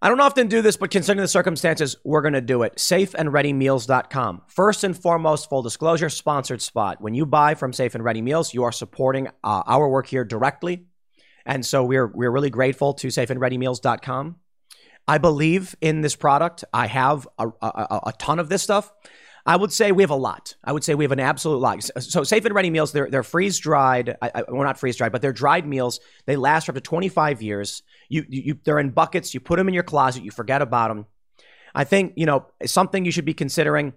I don't often do this, but considering the circumstances, we're going to do it. Safeandreadymeals.com. First and foremost, full disclosure, sponsored spot. When you buy from Safe and Ready Meals, you are supporting our work here directly. And so we're really grateful to safeandreadymeals.com. I believe in this product. I have a ton of this stuff. I would say we have a lot. I would say we have an absolute lot. So Safe and Ready Meals, they're freeze-dried. Well, not freeze-dried, but they're dried meals. They last for up to 25 years. They're in buckets. You put them in your closet. You forget about them. I think, it's something you should be considering.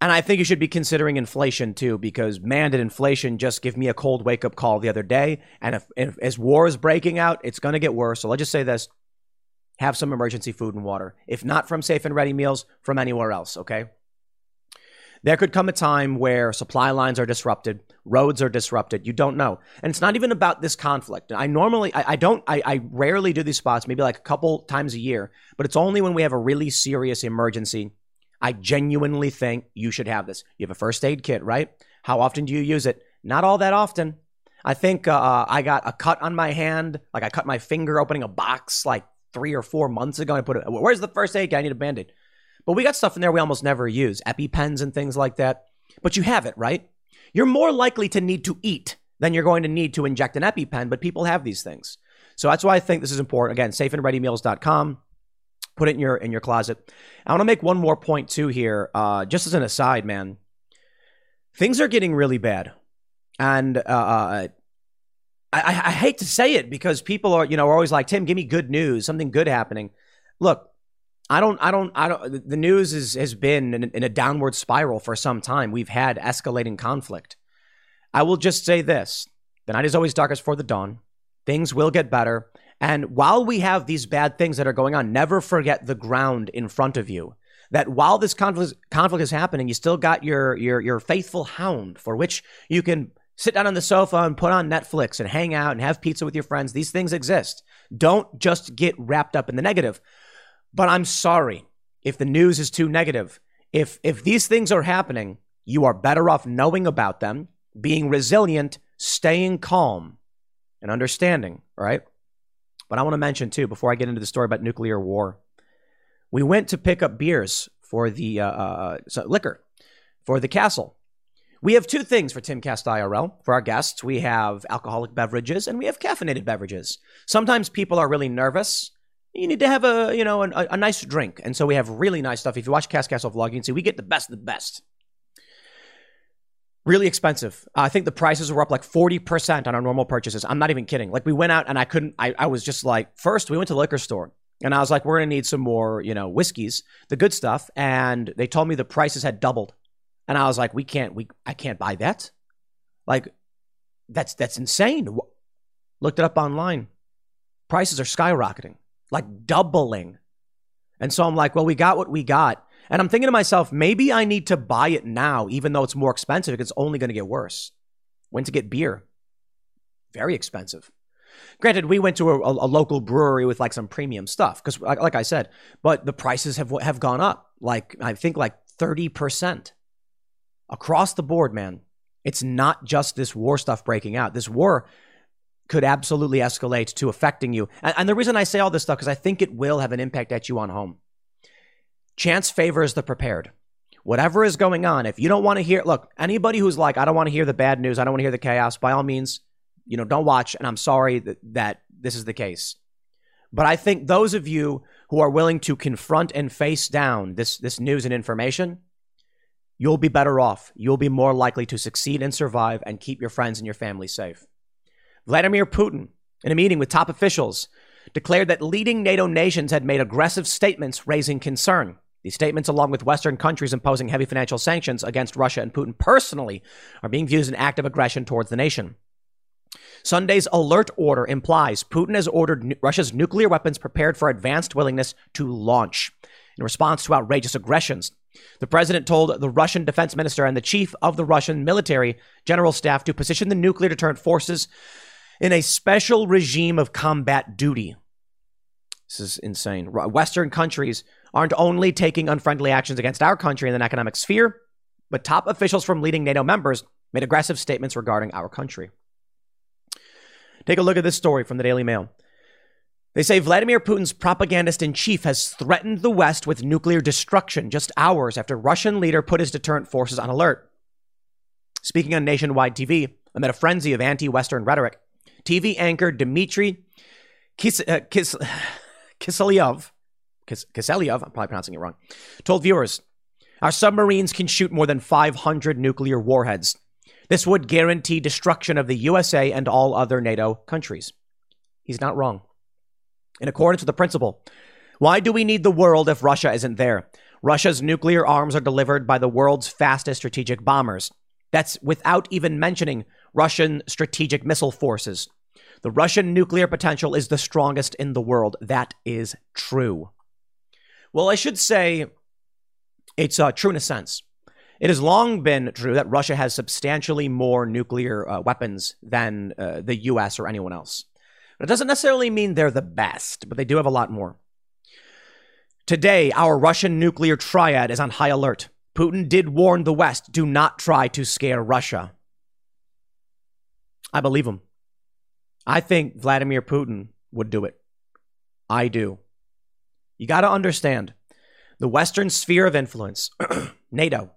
And I think you should be considering inflation too, because man, did inflation just give me a cold wake-up call the other day. And if as war is breaking out, it's going to get worse. So let's just say this. Have some emergency food and water. If not from Safe and Ready Meals, from anywhere else, okay? There could come a time where supply lines are disrupted, roads are disrupted. You don't know. And it's not even about this conflict. I rarely do these spots, maybe like a couple times a year, but it's only when we have a really serious emergency. I genuinely think you should have this. You have a first aid kit, right? How often do you use it? Not all that often. I think I got a cut on my hand. Like I cut my finger opening a box like 3 or 4 months ago. I put it, where's the first aid kit? I need a Band-Aid. But we got stuff in there we almost never use, EpiPens and things like that. But you have it, right? You're more likely to need to eat than you're going to need to inject an EpiPen, but people have these things. So that's why I think this is important. Again, safeandreadymeals.com. Put it in your closet. I want to make one more point too here, just as an aside, man. Things are getting really bad. And I hate to say it because people are always like, Tim, give me good news, something good happening. Look, I don't, the news has been in a downward spiral for some time. We've had escalating conflict. I will just say this. The night is always darkest before the dawn. Things will get better. And while we have these bad things that are going on, never forget the ground in front of you. That while this conflict is happening, you still got your faithful hound for which you can sit down on the sofa and put on Netflix and hang out and have pizza with your friends. These things exist. Don't just get wrapped up in the negative. But I'm sorry if the news is too negative. If these things are happening, you are better off knowing about them, being resilient, staying calm, and understanding, all right? But I want to mention, too, before I get into the story about nuclear war, we went to pick up beers for the liquor for the castle. We have 2 things for TimCast IRL, for our guests. We have alcoholic beverages, and we have caffeinated beverages. Sometimes people are really nervous. You need to have a nice drink. And so we have really nice stuff. If you watch Cast Castle Vlog, you can see we get the best of the best. Really expensive. I think the prices were up like 40% on our normal purchases. I'm not even kidding. Like we went out and I was just like, first we went to the liquor store and I was like, we're going to need some more, whiskeys, the good stuff. And they told me the prices had doubled. And I was like, I can't buy that. Like that's insane. Looked it up online. Prices are skyrocketing, like doubling. And so I'm like, well, we got what we got. And I'm thinking to myself, maybe I need to buy it now, even though it's more expensive. It's only going to get worse. Went to get beer. Very expensive. Granted, we went to a local brewery with like some premium stuff because like I said, but the prices have gone up. Like I think like 30% across the board, man. It's not just this war stuff breaking out. This war could absolutely escalate to affecting you. And the reason I say all this stuff, because I think it will have an impact at you on home. Chance favors the prepared. Whatever is going on, if you don't want to hear, look, anybody who's like, I don't want to hear the bad news, I don't want to hear the chaos, by all means, you know, don't watch. And I'm sorry that this is the case. But I think those of you who are willing to confront and face down this news and information, you'll be better off. You'll be more likely to succeed and survive and keep your friends and your family safe. Vladimir Putin, in a meeting with top officials, declared that leading NATO nations had made aggressive statements raising concern. These statements, along with Western countries imposing heavy financial sanctions against Russia and Putin personally, are being viewed as an act of aggression towards the nation. Sunday's alert order implies Putin has ordered Russia's nuclear weapons prepared for advanced willingness to launch in response to outrageous aggressions. The president told the Russian defense minister and the chief of the Russian military general staff to position the nuclear deterrent forces in a special regime of combat duty. This is insane. Western countries aren't only taking unfriendly actions against our country in an economic sphere, but top officials from leading NATO members made aggressive statements regarding our country. Take a look at this story from the Daily Mail. They say Vladimir Putin's propagandist-in-chief has threatened the West with nuclear destruction just hours after Russian leader put his deterrent forces on alert. Speaking on nationwide TV, amid a frenzy of anti-Western rhetoric, TV anchor Dmitry Kiselyov, I'm probably pronouncing it wrong, told viewers, our submarines can shoot more than 500 nuclear warheads. This would guarantee destruction of the USA and all other NATO countries. He's not wrong. In accordance with the principle, why do we need the world if Russia isn't there? Russia's nuclear arms are delivered by the world's fastest strategic bombers. That's without even mentioning Russian strategic missile forces. The Russian nuclear potential is the strongest in the world. That is true. Well, I should say it's true in a sense. It has long been true that Russia has substantially more nuclear weapons than the U.S. or anyone else. But it doesn't necessarily mean they're the best, but they do have a lot more. Today, our Russian nuclear triad is on high alert. Putin did warn the West, do not try to scare Russia. I believe him. I think Vladimir Putin would do it. I do. You got to understand the Western sphere of influence, NATO.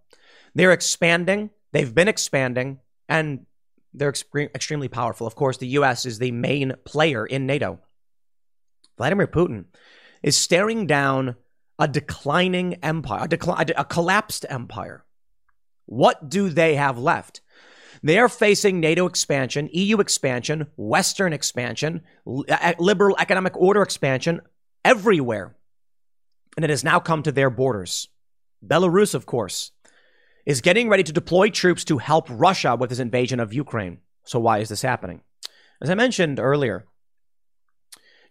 They're expanding, they've been expanding, and they're extremely powerful. Of course, the U.S. is the main player in NATO. Vladimir Putin is staring down a declining empire, a collapsed empire. What do they have left? They are facing NATO expansion, EU expansion, Western expansion, liberal economic order expansion everywhere. And it has now come to their borders. Belarus, of course, is getting ready to deploy troops to help Russia with his invasion of Ukraine. So why is this happening? As I mentioned earlier,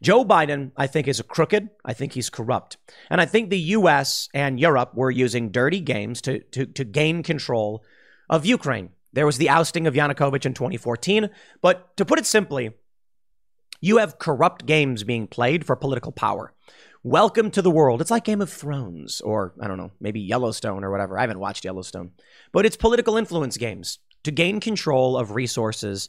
Joe Biden, I think, is crooked. I think he's corrupt. And I think the U.S. and Europe were using dirty games to gain control of Ukraine. There was the ousting of Yanukovych in 2014. But to put it simply, you have corrupt games being played for political power. Welcome to the world. It's like Game of Thrones or, I don't know, maybe Yellowstone or whatever. I haven't watched Yellowstone, but it's political influence games to gain control of resources.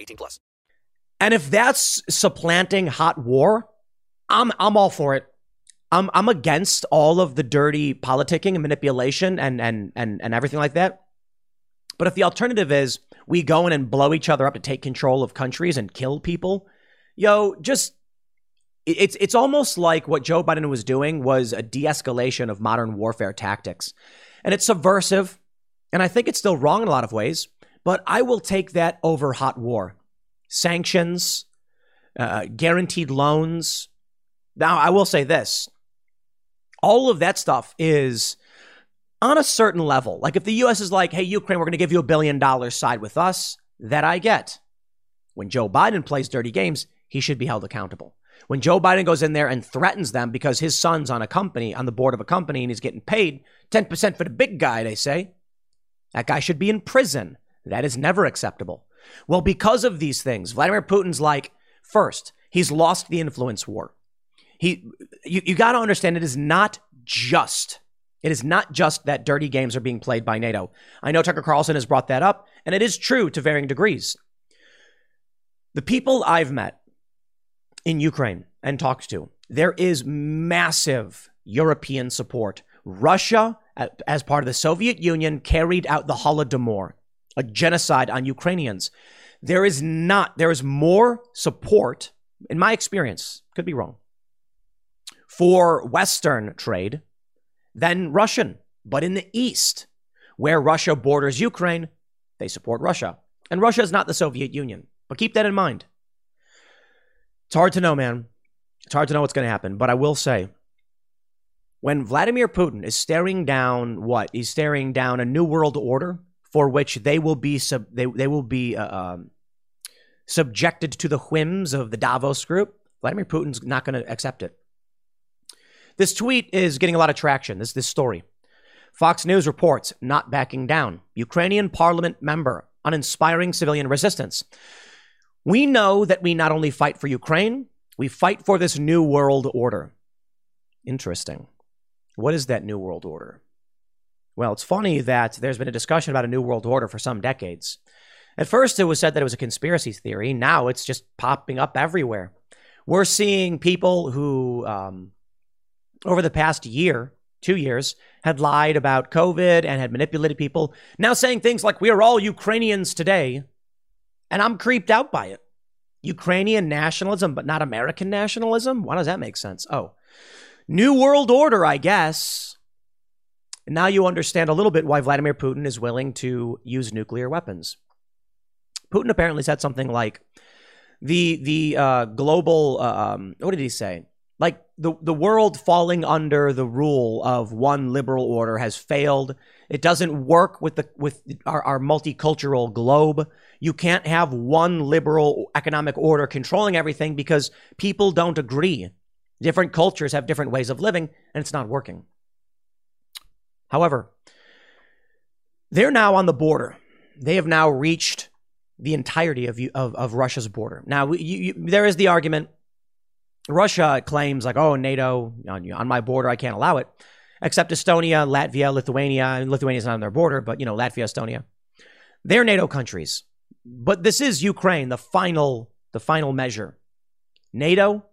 18+. And if that's supplanting hot war, I'm all for it. I'm against all of the dirty politicking and manipulation and everything like that. But if the alternative is we go in and blow each other up to take control of countries and kill people, it's almost like what Joe Biden was doing was a de-escalation of modern warfare tactics. And it's subversive. And I think it's still wrong in a lot of ways, but I will take that over hot war. Sanctions, guaranteed loans. Now, I will say this. All of that stuff is on a certain level. Like if the U.S. is like, hey, Ukraine, we're going to give you $1 billion, side with us, that I get. When Joe Biden plays dirty games, he should be held accountable. When Joe Biden goes in there and threatens them because his son's on a company, on the board of a company, and he's getting paid 10% for the big guy, they say, that guy should be in prison. That is never acceptable. Well, because of these things, Vladimir Putin's like, first, he's lost the influence war. You got to understand, it is not just that dirty games are being played by NATO. I know Tucker Carlson has brought that up, and it is true to varying degrees. The people I've met in Ukraine and talked to, there is massive European support. Russia, as part of the Soviet Union, carried out the Holodomor, a genocide on Ukrainians. There is more support, in my experience, could be wrong, for Western trade than Russian. But in the East, where Russia borders Ukraine, they support Russia. And Russia is not the Soviet Union. But keep that in mind. It's hard to know, man. It's hard to know what's going to happen. But I will say, when Vladimir Putin is staring down what? He's staring down a new world order for which they will be subjected to the whims of the Davos group. Vladimir Putin's not going to accept it. This tweet is getting a lot of traction, this story. Fox News reports, not backing down. Ukrainian parliament member on inspiring civilian resistance. We know that we not only fight for Ukraine, we fight for this new world order. Interesting. What is that new world order? Well, it's funny that there's been a discussion about a new world order for some decades. At first, it was said that it was a conspiracy theory. Now it's just popping up everywhere. We're seeing people who... over the past year, 2 years, had lied about COVID and had manipulated people, now saying things like, we are all Ukrainians today, and I'm creeped out by it. Ukrainian nationalism, but not American nationalism? Why does that make sense? Oh, new world order, I guess. And now you understand a little bit why Vladimir Putin is willing to use nuclear weapons. Putin apparently said something like, the global, what did he say? Like the world falling under the rule of one liberal order has failed. It doesn't work with our multicultural globe. You can't have one liberal economic order controlling everything because people don't agree. Different cultures have different ways of living, and it's not working. However, they're now on the border. They have now reached the entirety of Russia's border. Now, there is the argument. Russia claims like, oh, NATO, on my border, I can't allow it, except Estonia, Latvia, Lithuania. Lithuania's not on their border, but, Latvia, Estonia. They're NATO countries. But this is Ukraine, the final measure. NATO,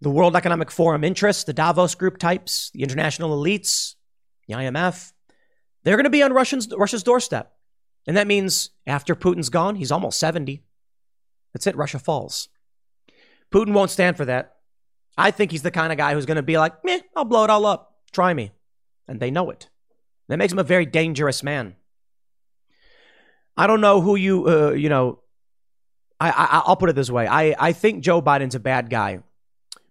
the World Economic Forum interests, the Davos group types, the international elites, the IMF, they're going to be on Russia's doorstep. And that means after Putin's gone, he's almost 70. That's it. Russia falls. Putin won't stand for that. I think he's the kind of guy who's going to be like, meh, I'll blow it all up. Try me. And they know it. That makes him a very dangerous man. I don't know who you, I'll put it this way. I think Joe Biden's a bad guy,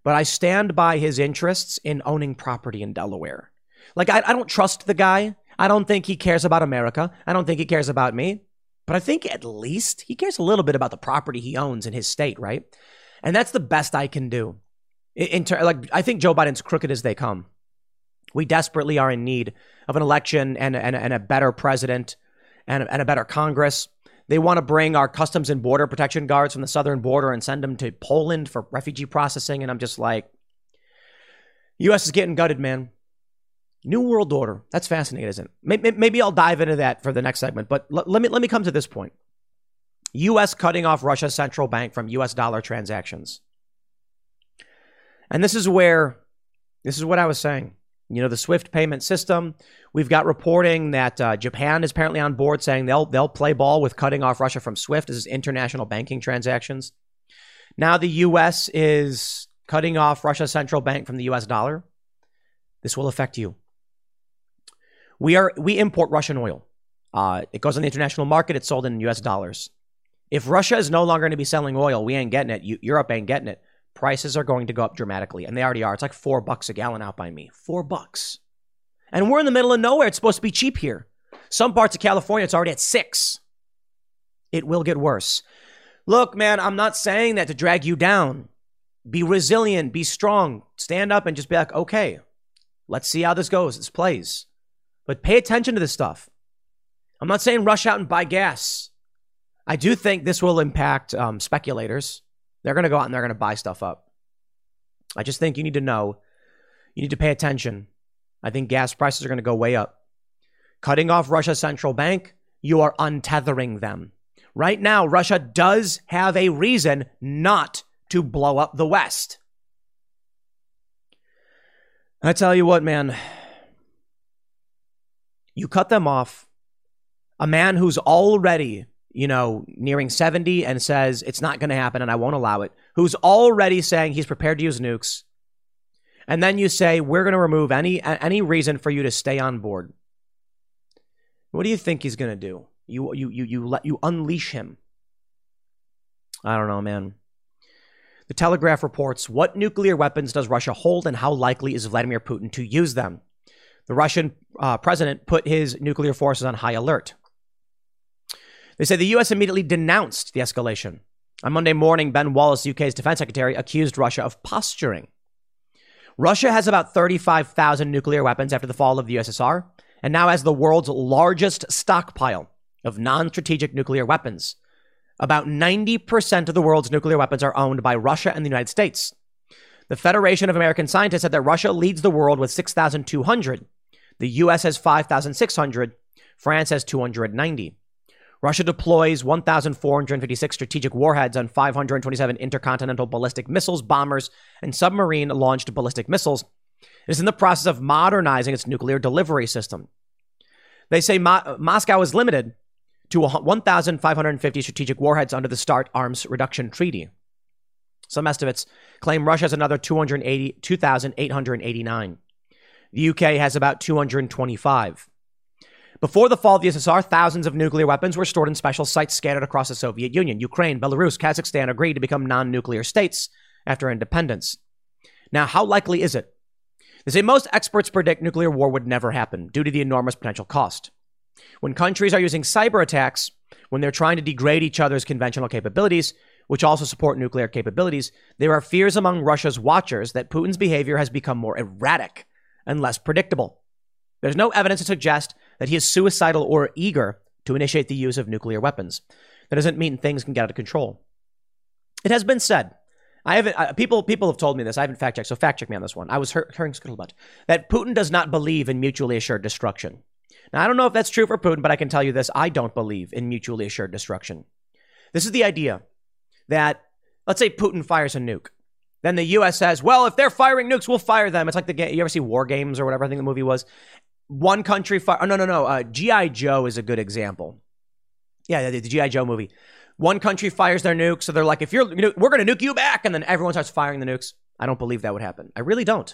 but I stand by his interests in owning property in Delaware. Like, I don't trust the guy. I don't think he cares about America. I don't think he cares about me. But I think at least he cares a little bit about the property he owns in his state, right? And that's the best I can do. I think Joe Biden's crooked as they come. We desperately are in need of an election and a better president and a better Congress. They want to bring our customs and border protection guards from the southern border and send them to Poland for refugee processing. And I'm just like, U.S. is getting gutted, man. New world order. That's fascinating, isn't it? Maybe I'll dive into that for the next segment. But let me come to this point. U.S. cutting off Russia's central bank from U.S. dollar transactions. And this is what I was saying. You know, the SWIFT payment system. We've got reporting that Japan is apparently on board, saying they'll play ball with cutting off Russia from SWIFT. This is international banking transactions. Now the U.S. is cutting off Russia's central bank from the U.S. dollar. This will affect you. We import Russian oil. It goes on the international market. It's sold in U.S. dollars. If Russia is no longer going to be selling oil, we ain't getting it. Europe ain't getting it. Prices are going to go up dramatically, and they already are. It's like $4 a gallon out by me. $4. And we're in the middle of nowhere. It's supposed to be cheap here. Some parts of California, it's already at $6. It will get worse. Look, man, I'm not saying that to drag you down. Be resilient. Be strong. Stand up and just be like, okay, let's see how this goes. This plays. But pay attention to this stuff. I'm not saying rush out and buy gas. I do think this will impact speculators. They're going to go out and they're going to buy stuff up. I just think you need to know. You need to pay attention. I think gas prices are going to go way up. Cutting off Russia's central bank, you are untethering them. Right now, Russia does have a reason not to blow up the West. I tell you what, man. You cut them off. A man who's already, you know, nearing 70 and says it's not going to happen and I won't allow it, who's already saying he's prepared to use nukes. And then you say, we're going to remove any reason for you to stay on board. What do you think he's going to do? You unleash him. I don't know, man. The Telegraph reports, what nuclear weapons does Russia hold and how likely is Vladimir Putin to use them? The Russian president put his nuclear forces on high alert. They say the U.S. immediately denounced the escalation. On Monday morning, Ben Wallace, UK's defense secretary, accused Russia of posturing. Russia has about 35,000 nuclear weapons after the fall of the USSR and now has the world's largest stockpile of non-strategic nuclear weapons. About 90% of the world's nuclear weapons are owned by Russia and the United States. The Federation of American Scientists said that Russia leads the world with 6,200. The U.S. has 5,600. France has 290. Russia deploys 1,456 strategic warheads on 527 intercontinental ballistic missiles, bombers, and submarine-launched ballistic missiles. It is in the process of modernizing its nuclear delivery system. They say Moscow is limited to 1,550 strategic warheads under the START Arms Reduction Treaty. Some estimates claim Russia has another 2,889. The UK has about 225. Before the fall of the USSR, thousands of nuclear weapons were stored in special sites scattered across the Soviet Union. Ukraine, Belarus, Kazakhstan agreed to become non-nuclear states after independence. Now, how likely is it? They say most experts predict nuclear war would never happen due to the enormous potential cost. When countries are using cyber attacks, when they're trying to degrade each other's conventional capabilities, which also support nuclear capabilities, there are fears among Russia's watchers that Putin's behavior has become more erratic and less predictable. There's no evidence to suggest that he is suicidal or eager to initiate the use of nuclear weapons. That doesn't mean things can get out of control. It has been said, people have told me this, I haven't fact-checked, so fact-check me on this one. I was hearing scuttlebutt that Putin does not believe in mutually assured destruction. Now, I don't know if that's true for Putin, but I can tell you this, I don't believe in mutually assured destruction. This is the idea that, let's say Putin fires a nuke. Then the U.S. says, well, if they're firing nukes, we'll fire them. It's like the game, you ever see War Games or whatever, I think the movie was? One country fire, G.I. Joe is a good example. Yeah, the G.I. Joe movie. One country fires their nukes, so they're like, if we're going to nuke you back, and then everyone starts firing the nukes. I don't believe that would happen. I really don't.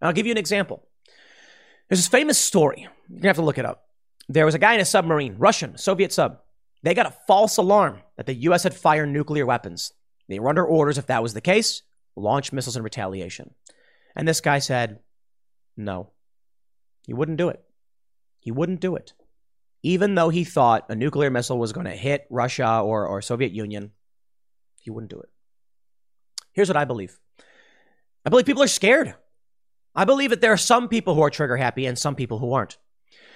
And I'll give you an example. There's this famous story. You're going to have to look it up. There was a guy in a submarine, Russian, Soviet sub. They got a false alarm that the U.S. had fired nuclear weapons. They were under orders, if that was the case, launch missiles in retaliation. And this guy said, no, he wouldn't do it. He wouldn't do it. Even though he thought a nuclear missile was going to hit Russia or Soviet Union, he wouldn't do it. Here's what I believe. I believe people are scared. I believe that there are some people who are trigger happy and some people who aren't.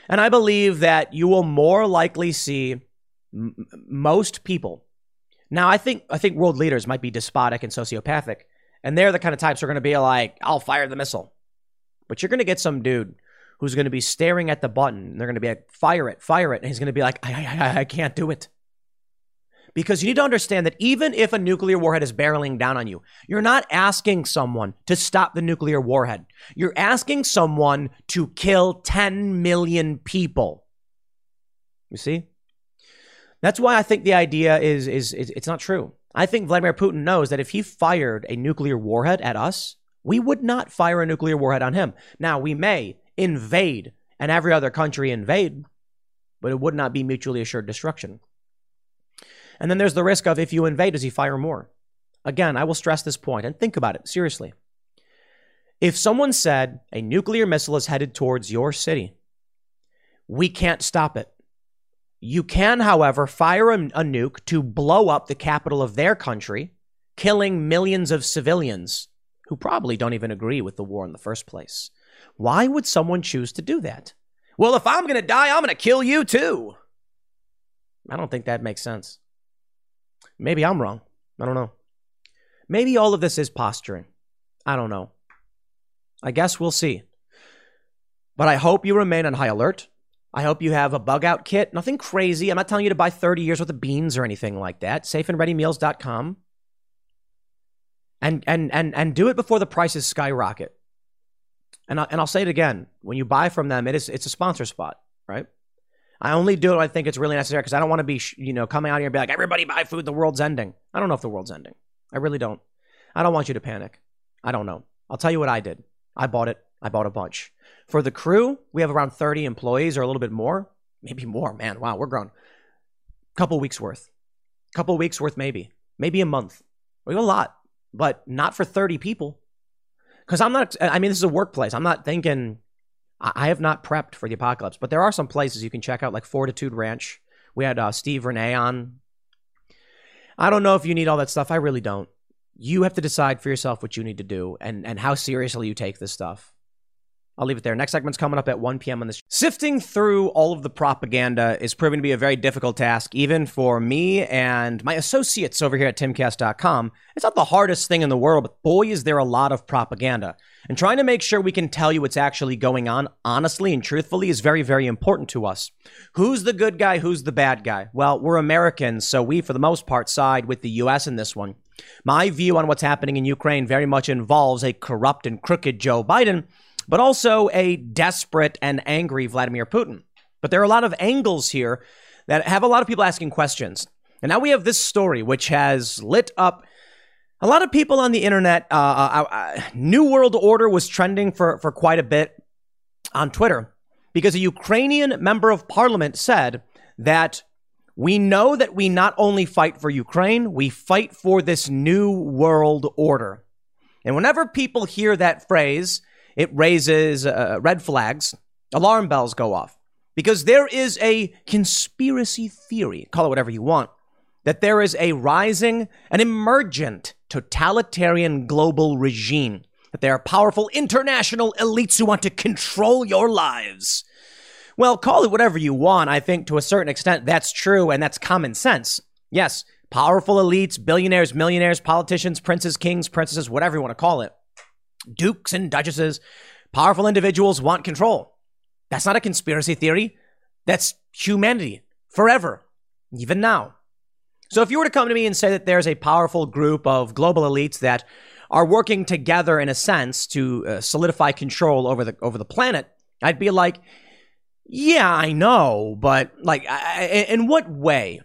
And I believe that you will more likely see most people. Now, I think world leaders might be despotic and sociopathic, and they're the kind of types who are going to be like, I'll fire the missile. But you're going to get some dude who's going to be staring at the button, and they're going to be like, fire it, and he's going to be like, I can't do it. Because you need to understand that even if a nuclear warhead is barreling down on you, you're not asking someone to stop the nuclear warhead. You're asking someone to kill 10 million people. You see? That's why I think the idea is it's not true. I think Vladimir Putin knows that if he fired a nuclear warhead at us, we would not fire a nuclear warhead on him. Now, we may invade and every other country invade, but it would not be mutually assured destruction. And then there's the risk of if you invade, does he fire more? Again, I will stress this point and think about it seriously. If someone said a nuclear missile is headed towards your city, we can't stop it. You can, however, fire a nuke to blow up the capital of their country, killing millions of civilians who probably don't even agree with the war in the first place. Why would someone choose to do that? Well, if I'm going to die, I'm going to kill you too. I don't think that makes sense. Maybe I'm wrong. I don't know. Maybe all of this is posturing. I don't know. I guess we'll see. But I hope you remain on high alert. I hope you have a bug out kit. Nothing crazy. I'm not telling you to buy 30 years worth of beans or anything like that. Safeandreadymeals.com. And do it before the prices skyrocket. And I'll say it again. When you buy from them, it's a sponsor spot, right? I only do it when I think it's really necessary because I don't want to be, coming out here and be like, everybody buy food, the world's ending. I don't know if the world's ending. I really don't. I don't want you to panic. I don't know. I'll tell you what I did. I bought it. I bought a bunch. For the crew, we have around 30 employees or a little bit more, maybe more, man. Wow, we're grown. Couple weeks worth, maybe a month. We have a lot, but not for 30 people. Cause this is a workplace. I'm not thinking, I have not prepped for the apocalypse, but there are some places you can check out like Fortitude Ranch. We had Steve Renee on. I don't know if you need all that stuff. I really don't. You have to decide for yourself what you need to do and how seriously you take this stuff. I'll leave it there. Next segment's coming up at 1 p.m. on this. Sifting through all of the propaganda is proving to be a very difficult task, even for me and my associates over here at TimCast.com. It's not the hardest thing in the world, but boy, is there a lot of propaganda. And trying to make sure we can tell you what's actually going on, honestly and truthfully, is very, very important to us. Who's the good guy? Who's the bad guy? Well, we're Americans, so we, for the most part, side with the U.S. in this one. My view on what's happening in Ukraine very much involves a corrupt and crooked Joe Biden, but also a desperate and angry Vladimir Putin. But there are a lot of angles here that have a lot of people asking questions. And now we have this story, which has lit up a lot of people on the internet. New World Order was trending for quite a bit on Twitter because a Ukrainian member of parliament said that we know that we not only fight for Ukraine, we fight for this new world order. And whenever people hear that phrase, it raises red flags, alarm bells go off, because there is a conspiracy theory, call it whatever you want, that there is a rising, an emergent totalitarian global regime, that there are powerful international elites who want to control your lives. Well, call it whatever you want. I think to a certain extent that's true, and that's common sense. Yes, powerful elites, billionaires, millionaires, politicians, princes, kings, princesses, whatever you want to call it. Dukes and duchesses, powerful individuals want control. That's not a conspiracy theory. That's humanity forever, even now. So if you were to come to me and say that there's a powerful group of global elites that are working together in a sense to solidify control over the planet, I'd be like, yeah, I know, but like, in what way?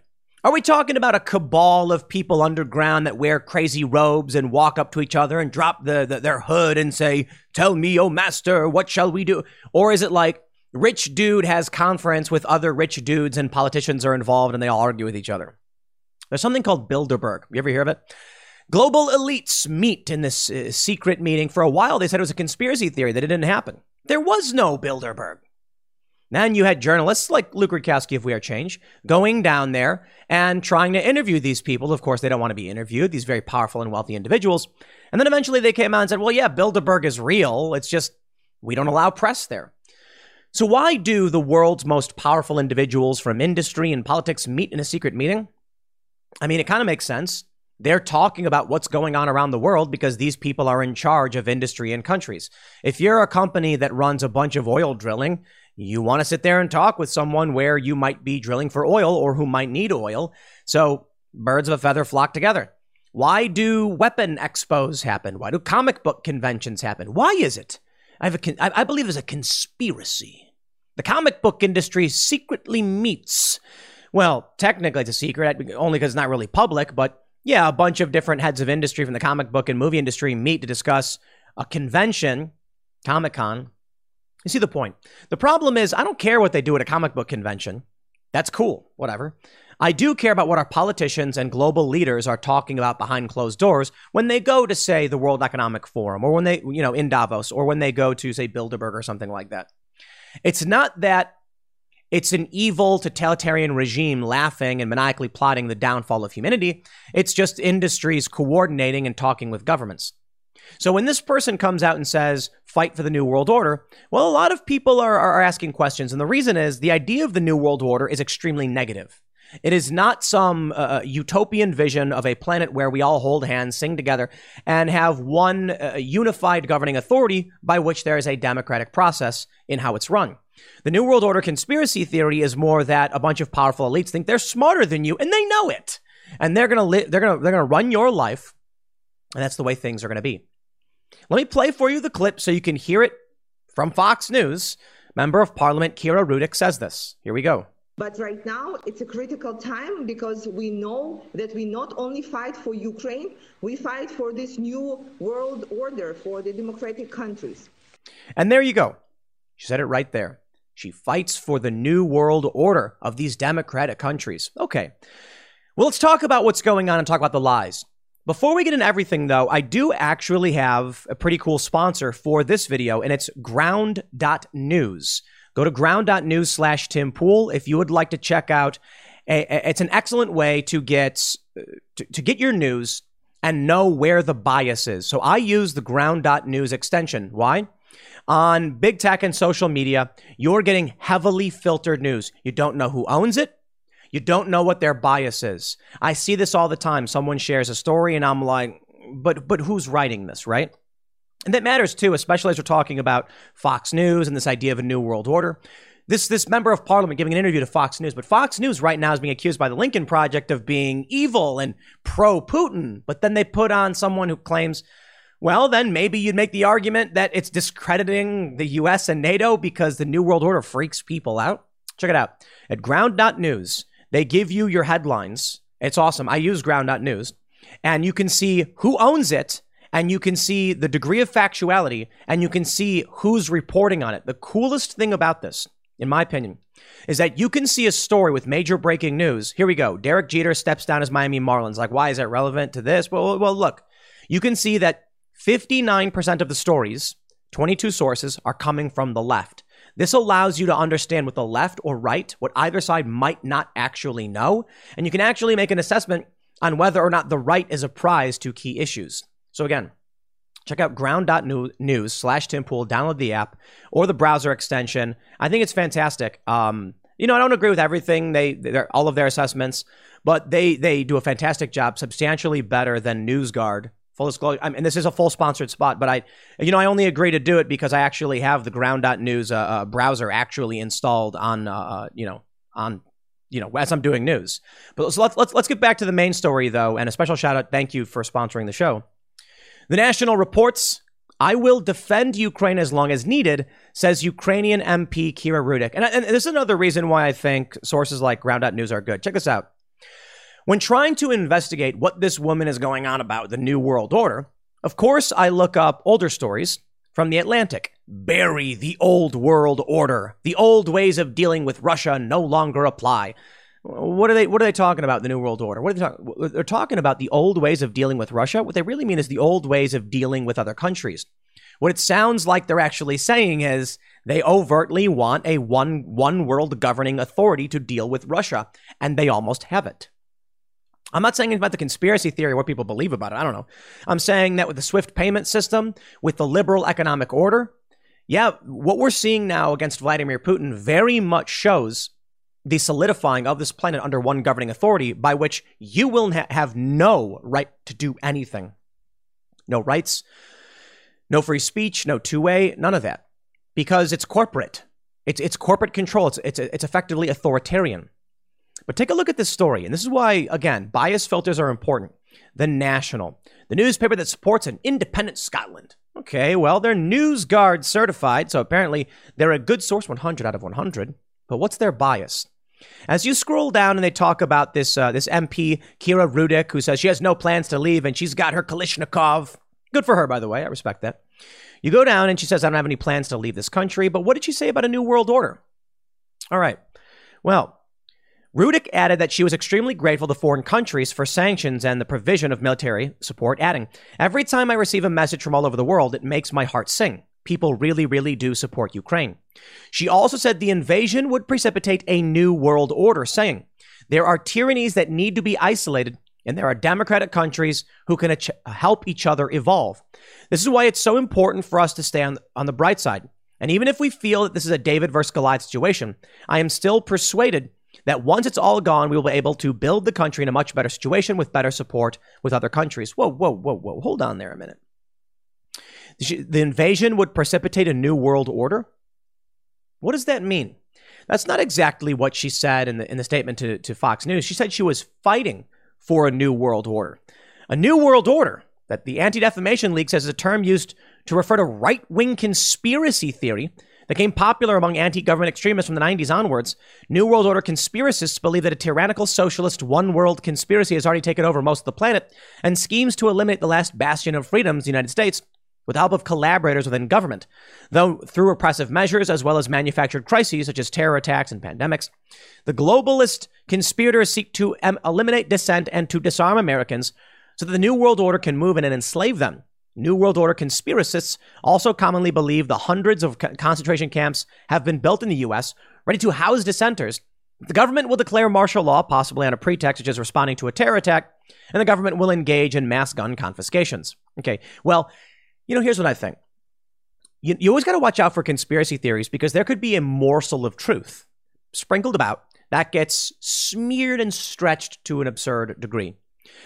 Are we talking about a cabal of people underground that wear crazy robes and walk up to each other and drop their hood and say, tell me, oh master, what shall we do? Or is it like rich dude has conference with other rich dudes and politicians are involved and they all argue with each other? There's something called Bilderberg. You ever hear of it? Global elites meet in this secret meeting. For a while, they said it was a conspiracy theory that it didn't happen. There was no Bilderberg. Then you had journalists like Luke Rutkowski of We Are Change going down there and trying to interview these people. Of course, they don't want to be interviewed, these very powerful and wealthy individuals. And then eventually they came out and said, well, yeah, Bilderberg is real. It's just we don't allow press there. So why do the world's most powerful individuals from industry and politics meet in a secret meeting? I mean, it kind of makes sense. They're talking about what's going on around the world because these people are in charge of industry and countries. If you're a company that runs a bunch of oil drilling, you want to sit there and talk with someone where you might be drilling for oil or who might need oil. So Birds of a feather flock together. Why do weapon expos happen? Why do comic book conventions happen? Why is it? I believe there's a conspiracy. The comic book industry secretly meets. Well, technically it's a secret, only because it's not really public, but yeah, a bunch of different heads of industry from the comic book and movie industry meet to discuss a convention, Comic-Con. You see the point. The problem is I don't care what they do at a comic book convention. That's cool, whatever. I do care about what our politicians and global leaders are talking about behind closed doors when they go to, say, the World Economic Forum, or when they, in Davos, or when they go to, say, Bilderberg or something like that. It's not that it's an evil totalitarian regime laughing and maniacally plotting the downfall of humanity. It's just industries coordinating and talking with governments. So when this person comes out and says, fight for the New World Order, well, a lot of people are asking questions. And the reason is the idea of the New World Order is extremely negative. It is not some utopian vision of a planet where we all hold hands, sing together, and have one unified governing authority by which there is a democratic process in how it's run. The New World Order conspiracy theory is more that a bunch of powerful elites think they're smarter than you, and they know it. And they're going to run your life, and that's the way things are going to be. Let me play for you the clip so you can hear it from Fox News. Member of Parliament Kira Rudik says this. Here we go. But right now, it's a critical time because we know that we not only fight for Ukraine, we fight for this new world order for the democratic countries. And there you go. She said it right there. She fights for the new world order of these democratic countries. Okay. Well, let's talk about what's going on and talk about the lies. Before we get into everything, though, I do actually have a pretty cool sponsor for this video, and it's Ground.News. Go to Ground.News/Tim Pool if you would like to check out. It's an excellent way to get your news and know where the bias is. So I use the Ground.News extension. Why? On big tech and social media, you're getting heavily filtered news. You don't know who owns it. You don't know what their bias is. I see this all the time. Someone shares a story and I'm like, but who's writing this, right? And that matters too, especially as we're talking about Fox News and this idea of a new world order. This member of parliament giving an interview to Fox News, but Fox News right now is being accused by the Lincoln Project of being evil and pro-Putin. But then they put on someone who claims, well, then maybe you'd make the argument that it's discrediting the US and NATO because the new world order freaks people out. Check it out at Ground.News. They give you your headlines. It's awesome. I use Ground.News, and you can see who owns it, and you can see the degree of factuality, and you can see who's reporting on it. The coolest thing about this, in my opinion, is that you can see a story with major breaking news. Here we go. Derek Jeter steps down as Miami Marlins. Like, why is that relevant to this? Well, look, you can see that 59% of the stories, 22 sources, are coming from the left. This allows you to understand what the left or right, what either side might not actually know. And you can actually make an assessment on whether or not the right is a prize to key issues. So again, check out ground.news/Tim Pool, download the app or the browser extension. I think it's fantastic. I don't agree with everything. All of their assessments, but they do a fantastic job, substantially better than NewsGuard. Full disclosure, and this is a full sponsored spot, but I only agree to do it because I actually have the Ground.News browser actually installed as I'm doing news. But let's get back to the main story though, and a special shout out, thank you for sponsoring the show. The National reports, I will defend Ukraine as long as needed, says Ukrainian MP Kira Rudik, and this is another reason why I think sources like Ground.News are good. Check this out. When trying to investigate what this woman is going on about the New World Order, of course, I look up older stories from The Atlantic. Bury the old world order. The old ways of dealing with Russia no longer apply. What are they talking about, the New World Order? They're talking about the old ways of dealing with Russia. What they really mean is the old ways of dealing with other countries. What it sounds like they're actually saying is they overtly want a one world governing authority to deal with Russia, and they almost have it. I'm not saying about the conspiracy theory, what people believe about it. I don't know. I'm saying that with the SWIFT payment system, with the liberal economic order, yeah, what we're seeing now against Vladimir Putin very much shows the solidifying of this planet under one governing authority by which you will have no right to do anything. No rights, no free speech, no two-way, none of that. Because it's corporate. It's corporate control. It's effectively authoritarian. But take a look at this story. And this is why, again, bias filters are important. The National, the newspaper that supports an independent Scotland. Okay, well, they're NewsGuard certified, so apparently they're a good source, 100 out of 100. But what's their bias? As you scroll down and they talk about this this MP, Kira Rudik, who says she has no plans to leave and she's got her Kalashnikov. Good for her, by the way. I respect that. You go down and she says, I don't have any plans to leave this country. But what did she say about a new world order? All right. Well, Rudik added that she was extremely grateful to foreign countries for sanctions and the provision of military support, adding, every time I receive a message from all over the world, it makes my heart sing. People really, really do support Ukraine. She also said the invasion would precipitate a new world order, saying, there are tyrannies that need to be isolated, and there are democratic countries who can help each other evolve. This is why it's so important for us to stay on the bright side. And even if we feel that this is a David versus Goliath situation, I am still persuaded that once it's all gone, we will be able to build the country in a much better situation with better support with other countries. Whoa. Hold on there a minute. The invasion would precipitate a new world order? What does that mean? That's not exactly what she said in the statement to Fox News. She said she was fighting for a new world order. A new world order that the Anti-Defamation League says is a term used to refer to right-wing conspiracy theory that became popular among anti-government extremists from the 90s onwards. New World Order conspiracists believe that a tyrannical socialist one-world conspiracy has already taken over most of the planet and schemes to eliminate the last bastion of freedoms, the United States, with the help of collaborators within government, though through repressive measures as well as manufactured crises such as terror attacks and pandemics. The globalist conspirators seek to eliminate dissent and to disarm Americans so that the New World Order can move in and enslave them. New World Order conspiracists also commonly believe the hundreds of concentration camps have been built in the U.S., ready to house dissenters. The government will declare martial law, possibly on a pretext such as responding to a terror attack, and the government will engage in mass gun confiscations. Okay, well, you know, here's what I think. You always got to watch out for conspiracy theories because there could be a morsel of truth sprinkled about that gets smeared and stretched to an absurd degree.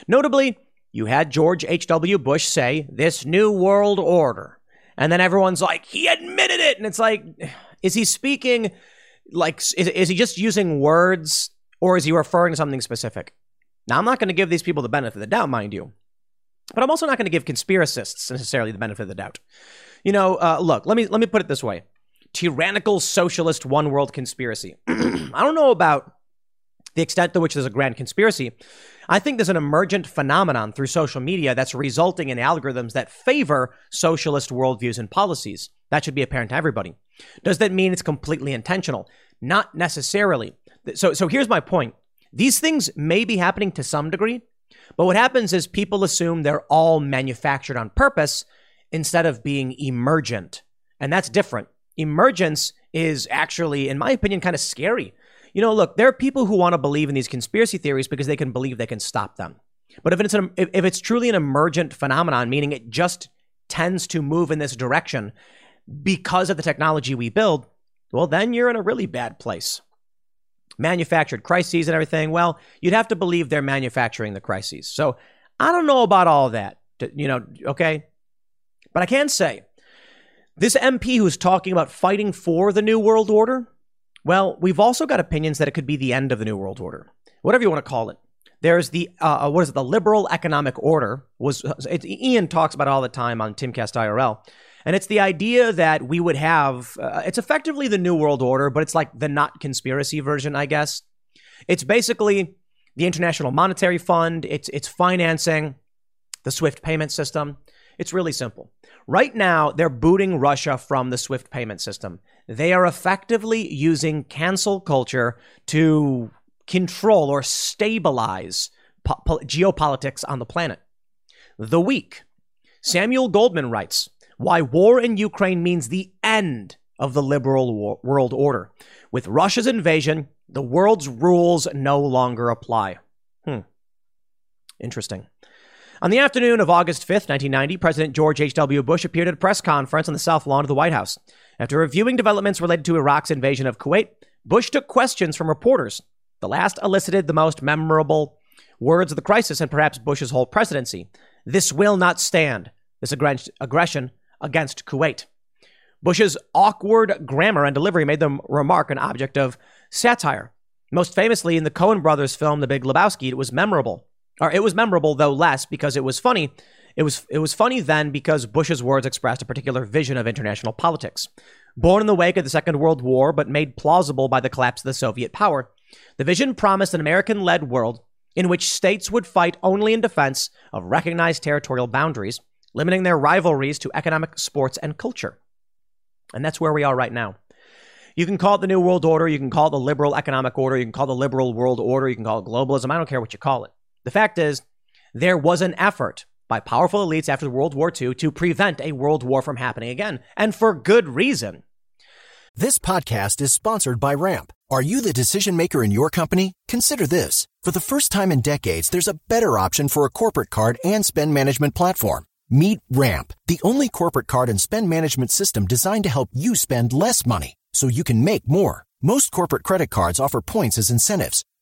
Notably, you had George H.W. Bush say this new world order, and then everyone's like, he admitted it. And it's like, is he speaking like, is he just using words, or is he referring to something specific? Now, I'm not going to give these people the benefit of the doubt, mind you. But I'm also not going to give conspiracists necessarily the benefit of the doubt. You know, look, let me put it this way. Tyrannical socialist one world conspiracy. I don't know about the extent to which there's a grand conspiracy. I think there's an emergent phenomenon through social media that's resulting in algorithms that favor socialist worldviews and policies. That should be apparent to everybody. Does that mean it's completely intentional? Not necessarily. So here's my point. These things may be happening to some degree, but what happens is people assume they're all manufactured on purpose instead of being emergent. And that's different. Emergence is actually, in my opinion, kind of scary. You know, look, there are people who want to believe in these conspiracy theories because they can believe they can stop them. But if it's truly an emergent phenomenon, meaning it just tends to move in this direction because of the technology we build, well, then you're in a really bad place. Manufactured crises and everything. Well, you'd have to believe they're manufacturing the crises. So I don't know about all that, you know, okay? But I can say this MP who's talking about fighting for the New World Order, well, we've also got opinions that it could be the end of the New World Order, whatever you want to call it. There's the, the liberal economic order. Ian talks about it all the time on TimCast IRL. And it's the idea that we would have, it's effectively the New World Order, but it's like the not conspiracy version, I guess. It's basically the International Monetary Fund. It's financing the SWIFT payment system. It's really simple. Right now, they're booting Russia from the SWIFT payment system. They are effectively using cancel culture to control or stabilize geopolitics on the planet. The Week. Samuel Goldman writes, why war in Ukraine means the end of the liberal world order. With Russia's invasion, the world's rules no longer apply. Interesting. On the afternoon of August 5th, 1990, President George H.W. Bush appeared at a press conference on the South Lawn of the White House. After reviewing developments related to Iraq's invasion of Kuwait, Bush took questions from reporters. The last elicited the most memorable words of the crisis and perhaps Bush's whole presidency. This will not stand. This aggression against Kuwait. Bush's awkward grammar and delivery made the remark an object of satire. Most famously in the Coen brothers film, The Big Lebowski, it was memorable. Or it was memorable, though less, because it was funny. It was funny then because Bush's words expressed a particular vision of international politics. Born in the wake of the Second World War, but made plausible by the collapse of the Soviet power, the vision promised an American-led world in which states would fight only in defense of recognized territorial boundaries, limiting their rivalries to economic, sports, and culture. And that's where we are right now. You can call it the New World Order. You can call it the liberal economic order. You can call it the liberal world order. You can call it globalism. I don't care what you call it. The fact is, there was an effort by powerful elites after World War II to prevent a world war from happening again, and for good reason. This podcast is sponsored by Ramp. Are you the decision maker in your company? Consider this. For the first time in decades, there's a better option for a corporate card and spend management platform. Meet Ramp, the only corporate card and spend management system designed to help you spend less money so you can make more. Most corporate credit cards offer points as incentives,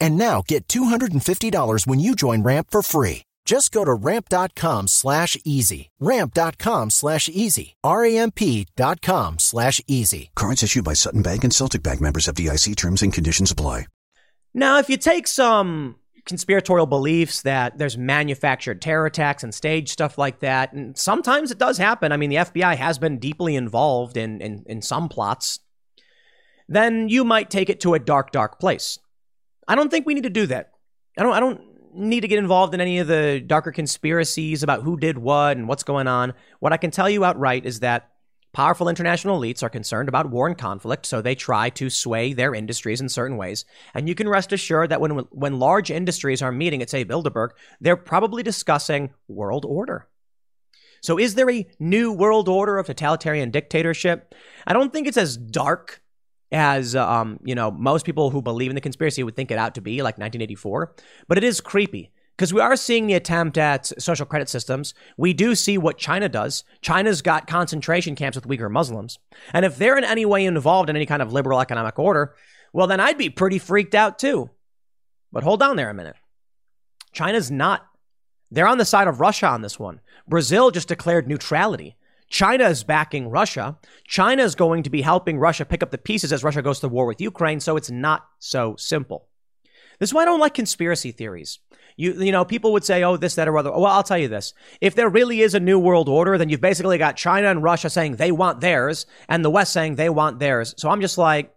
And now get $250 when you join Ramp for free. Just go to ramp.com/easy. Ramp.com/easy. RAMP.com/easy. Cards issued by Sutton Bank and Celtic Bank, members of DIC. Terms and conditions apply. Now, if you take some conspiratorial beliefs that there's manufactured terror attacks and staged stuff like that, and sometimes it does happen. I mean, the FBI has been deeply involved in some plots. Then you might take it to a dark, dark place. I don't think we need to do that. I don't need to get involved in any of the darker conspiracies about who did what and what's going on. What I can tell you outright is that powerful international elites are concerned about war and conflict, so they try to sway their industries in certain ways. And you can rest assured that when large industries are meeting at, say, Bilderberg, they're probably discussing world order. So is there a new world order of totalitarian dictatorship? I don't think it's as dark as, most people who believe in the conspiracy would think it out to be, like 1984. But it is creepy because we are seeing the attempt at social credit systems. We do see what China does. China's got concentration camps with Uyghur Muslims. And if they're in any way involved in any kind of liberal economic order, well, then I'd be pretty freaked out too. But hold on there a minute. China's not. They're on the side of Russia on this one. Brazil just declared neutrality. China is backing Russia. China is going to be helping Russia pick up the pieces as Russia goes to war with Ukraine. So it's not so simple. This is why I don't like conspiracy theories. You know, people would say, oh, this, that, or other. Well, I'll tell you this. If there really is a new world order, then you've basically got China and Russia saying they want theirs and the West saying they want theirs. So I'm just like,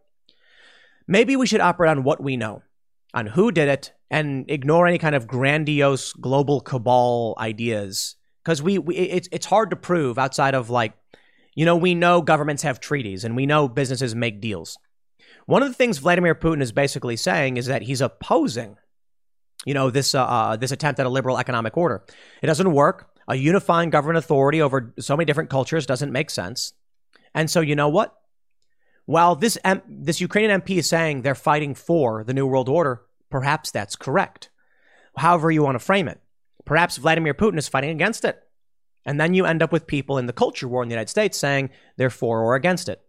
maybe we should operate on what we know, on who did it, and ignore any kind of grandiose global cabal ideas. Because it's hard to prove outside of, like, you know, we know governments have treaties and we know businesses make deals. One of the things Vladimir Putin is basically saying is that he's opposing, you know, this attempt at a liberal economic order. It doesn't work. A unifying government authority over so many different cultures doesn't make sense. And so, you know what? While this Ukrainian MP is saying they're fighting for the New World Order, perhaps that's correct. However you want to frame it. Perhaps Vladimir Putin is fighting against it. And then you end up with people in the culture war in the United States saying they're for or against it.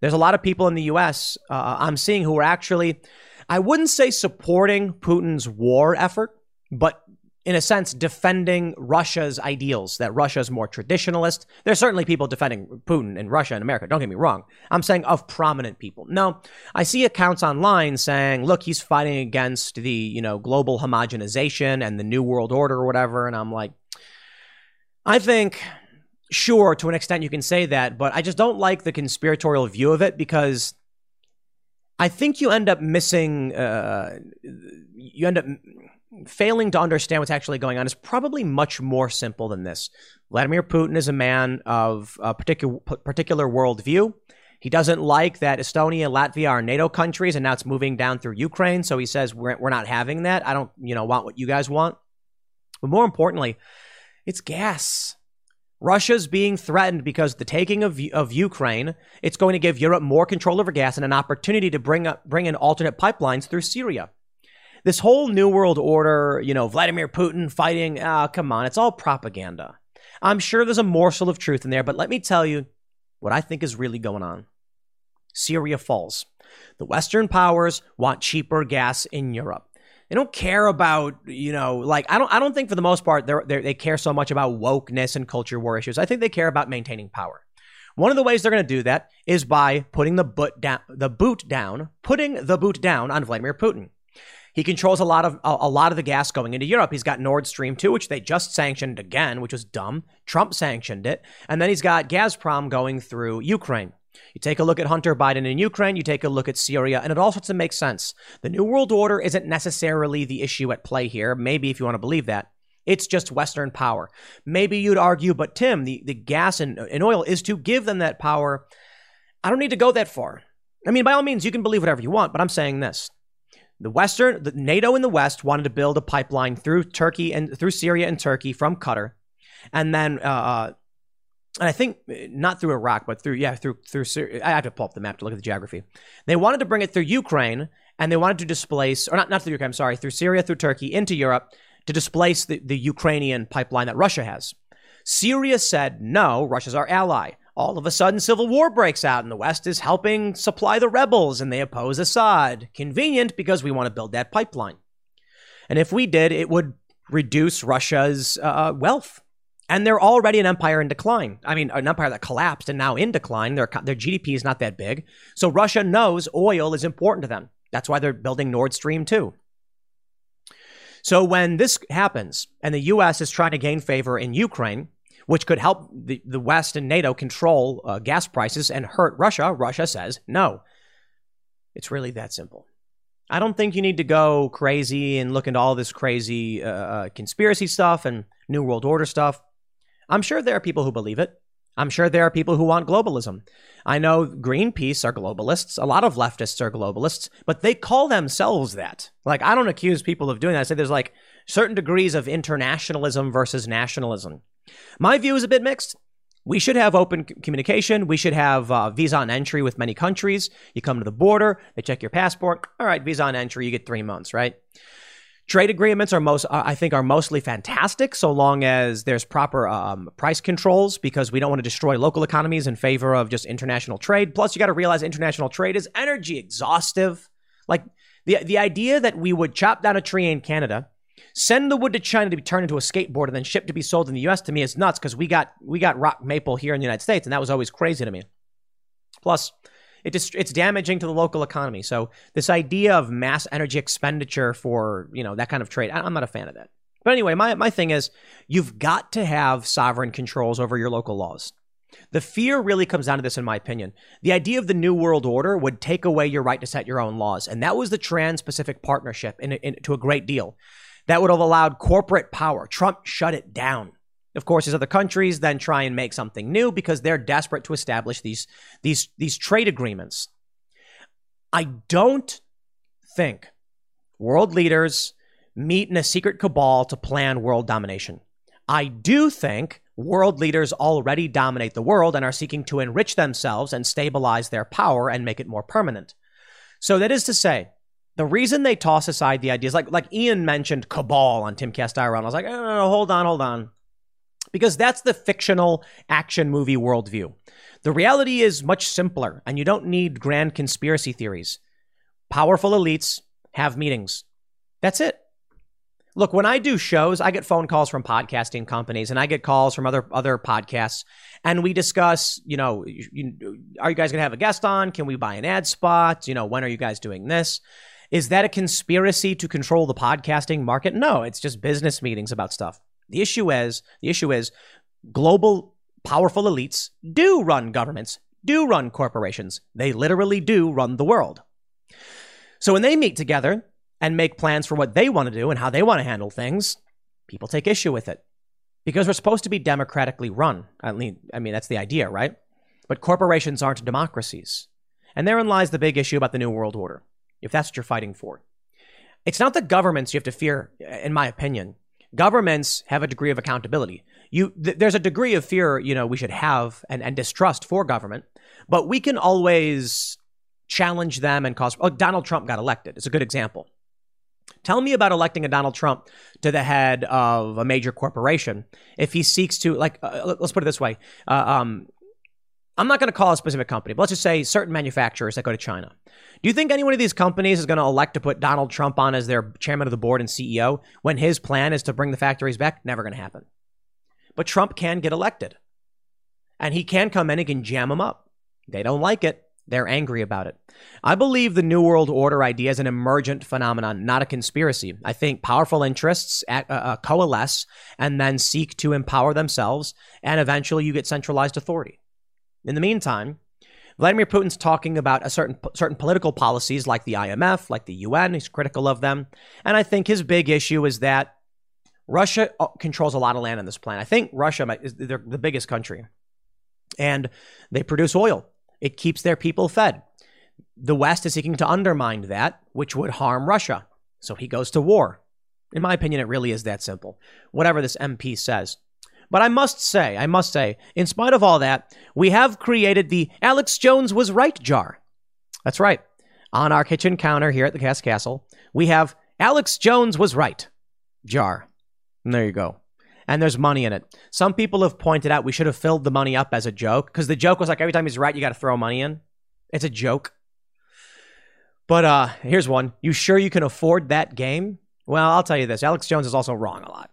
There's a lot of people in the U.S. I'm seeing who are actually, I wouldn't say supporting Putin's war effort, but in a sense, defending Russia's ideals, that Russia's more traditionalist. There's certainly people defending Putin in Russia and America. Don't get me wrong. I'm saying of prominent people. No, I see accounts online saying, look, he's fighting against the, you know, global homogenization and the New World Order or whatever. And I'm like, I think, sure, to an extent you can say that, but I just don't like the conspiratorial view of it because I think you end up missing, failing to understand what's actually going on is probably much more simple than this. Vladimir Putin is a man of a particular worldview. He doesn't like that Estonia, Latvia are NATO countries, and now it's moving down through Ukraine. So he says, we're not having that. I don't, want what you guys want. But more importantly, it's gas. Russia's being threatened because the taking of Ukraine, it's going to give Europe more control over gas and an opportunity to bring in alternate pipelines through Syria. This whole New World Order, you know, Vladimir Putin fighting, come on, it's all propaganda. I'm sure there's a morsel of truth in there, but let me tell you what I think is really going on. Syria falls. The Western powers want cheaper gas in Europe. They don't care about, you know, like, I don't think for the most part they care so much about wokeness and culture war issues. I think they care about maintaining power. One of the ways they're going to do that is by putting the boot down on Vladimir Putin. He controls a lot of the gas going into Europe. He's got Nord Stream 2, which they just sanctioned again, which was dumb. Trump sanctioned it. And then he's got Gazprom going through Ukraine. You take a look at Hunter Biden in Ukraine, you take a look at Syria, and it all starts to make sense. The New World Order isn't necessarily the issue at play here, maybe if you want to believe that. It's just Western power. Maybe you'd argue, but Tim, the gas and oil is to give them that power. I don't need to go that far. I mean, by all means, you can believe whatever you want, but I'm saying this. The NATO in the West wanted to build a pipeline through Syria and Turkey from Qatar, and then and I think not through Iraq, but through Syria. I have to pull up the map to look at the geography. They wanted to bring it through Ukraine, and they wanted to displace, or not through Ukraine, I'm sorry, through Syria, through Turkey, into Europe to displace the Ukrainian pipeline that Russia has. Syria said, no, Russia's our ally. All of a sudden, civil war breaks out, and the West is helping supply the rebels, and they oppose Assad. Convenient, because we want to build that pipeline. And if we did, it would reduce Russia's wealth. And they're already an empire in decline. I mean, an empire that collapsed and now in decline. Their GDP is not that big. So Russia knows oil is important to them. That's why they're building Nord Stream 2. So when this happens and the U.S. is trying to gain favor in Ukraine, which could help the West and NATO control gas prices and hurt Russia, Russia says no. It's really that simple. I don't think you need to go crazy and look into all this crazy conspiracy stuff and New World Order stuff. I'm sure there are people who believe it. I'm sure there are people who want globalism. I know Greenpeace are globalists. A lot of leftists are globalists, but they call themselves that. Like, I don't accuse people of doing that. I say there's like certain degrees of internationalism versus nationalism. My view is a bit mixed. We should have open communication. We should have visa on entry with many countries. You come to the border, they check your passport. All right, visa on entry, you get 3 months, right? Trade agreements are mostly fantastic so long as there's proper price controls, because we don't want to destroy local economies in favor of just international trade. Plus, you got to realize international trade is energy exhaustive. Like the idea that we would chop down a tree in Canada, send the wood to China to be turned into a skateboard and then shipped to be sold in the U.S. to me is nuts, because we got rock maple here in the United States, and that was always crazy to me. Plus, it's damaging to the local economy. So this idea of mass energy expenditure for, you know, that kind of trade, I'm not a fan of that. But anyway, my thing is, you've got to have sovereign controls over your local laws. The fear really comes down to this, in my opinion. The idea of the New World Order would take away your right to set your own laws. And that was the Trans-Pacific Partnership to a great deal. That would have allowed corporate power. Trump shut it down. Of course, these other countries then try and make something new because they're desperate to establish these trade agreements. I don't think world leaders meet in a secret cabal to plan world domination. I do think world leaders already dominate the world and are seeking to enrich themselves and stabilize their power and make it more permanent. So that is to say, the reason they toss aside the ideas, like Ian mentioned cabal on TimCast IRL, I was like, oh, no, hold on. Because that's the fictional action movie worldview. The reality is much simpler, and you don't need grand conspiracy theories. Powerful elites have meetings. That's it. Look, when I do shows, I get phone calls from podcasting companies, and I get calls from other podcasts, and we discuss, you know, are you guys going to have a guest on? Can we buy an ad spot? You know, when are you guys doing this? Is that a conspiracy to control the podcasting market? No, it's just business meetings about stuff. The issue is global powerful elites do run governments, do run corporations. They literally do run the world. So when they meet together and make plans for what they want to do and how they want to handle things, people take issue with it because we're supposed to be democratically run. I mean, that's the idea, right? But corporations aren't democracies. And therein lies the big issue about the New World Order, if that's what you're fighting for. It's not the governments you have to fear, in my opinion. Governments have a degree of accountability. There's a degree of fear, you know, we should have and distrust for government, but we can always challenge them and cause. Oh, Donald Trump got elected. It's a good example. Tell me about electing a Donald Trump to the head of a major corporation. If he seeks to, like, let's put it this way. I'm not going to call a specific company, but let's just say certain manufacturers that go to China. Do you think any one of these companies is going to elect to put Donald Trump on as their chairman of the board and CEO when his plan is to bring the factories back? Never going to happen. But Trump can get elected. And he can come in and can jam them up. They don't like it. They're angry about it. I believe the New World Order idea is an emergent phenomenon, not a conspiracy. I think powerful interests coalesce and then seek to empower themselves, and eventually you get centralized authority. In the meantime, Vladimir Putin's talking about a certain political policies like the IMF, like the UN. He's critical of them. And I think his big issue is that Russia controls a lot of land on this planet. I think Russia is the biggest country. And they produce oil. It keeps their people fed. The West is seeking to undermine that, which would harm Russia. So he goes to war. In my opinion, it really is that simple, whatever this MP says. But I must say, in spite of all that, we have created the Alex Jones was right jar. That's right. On our kitchen counter here at the Cast Castle, we have Alex Jones was right jar. And there you go. And there's money in it. Some people have pointed out we should have filled the money up as a joke, because the joke was like, every time he's right, you got to throw money in. It's a joke. But here's one. You sure you can afford that game? Well, I'll tell you this. Alex Jones is also wrong a lot.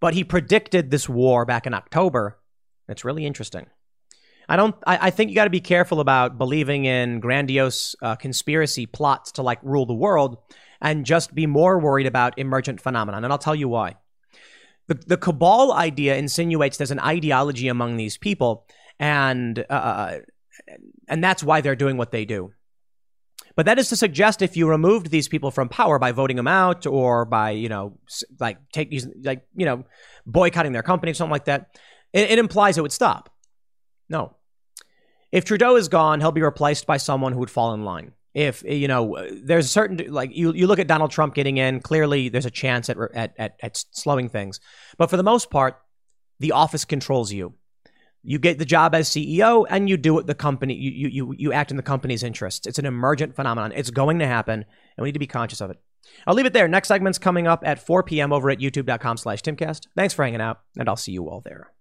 But he predicted this war back in October. That's really interesting. I think you got to be careful about believing in grandiose conspiracy plots to like rule the world, and just be more worried about emergent phenomenon. And I'll tell you why. The cabal idea insinuates there's an ideology among these people, and that's why they're doing what they do. But that is to suggest if you removed these people from power by voting them out, or by, you know, boycotting their company, something like that, it implies it would stop. No. If Trudeau is gone, he'll be replaced by someone who would fall in line. If, you know, there's a certain, like, you look at Donald Trump getting in, clearly there's a chance at slowing things. But for the most part, the office controls you. You get the job as CEO and you do what the company, you act in the company's interests. It's an emergent phenomenon. It's going to happen, and we need to be conscious of it. I'll leave it there. Next segment's coming up at 4 p.m. over at youtube.com/TimCast. Thanks for hanging out, and I'll see you all there.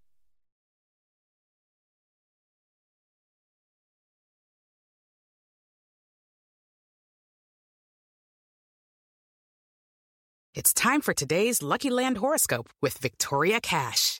It's time for today's Lucky Land horoscope with Victoria Cash.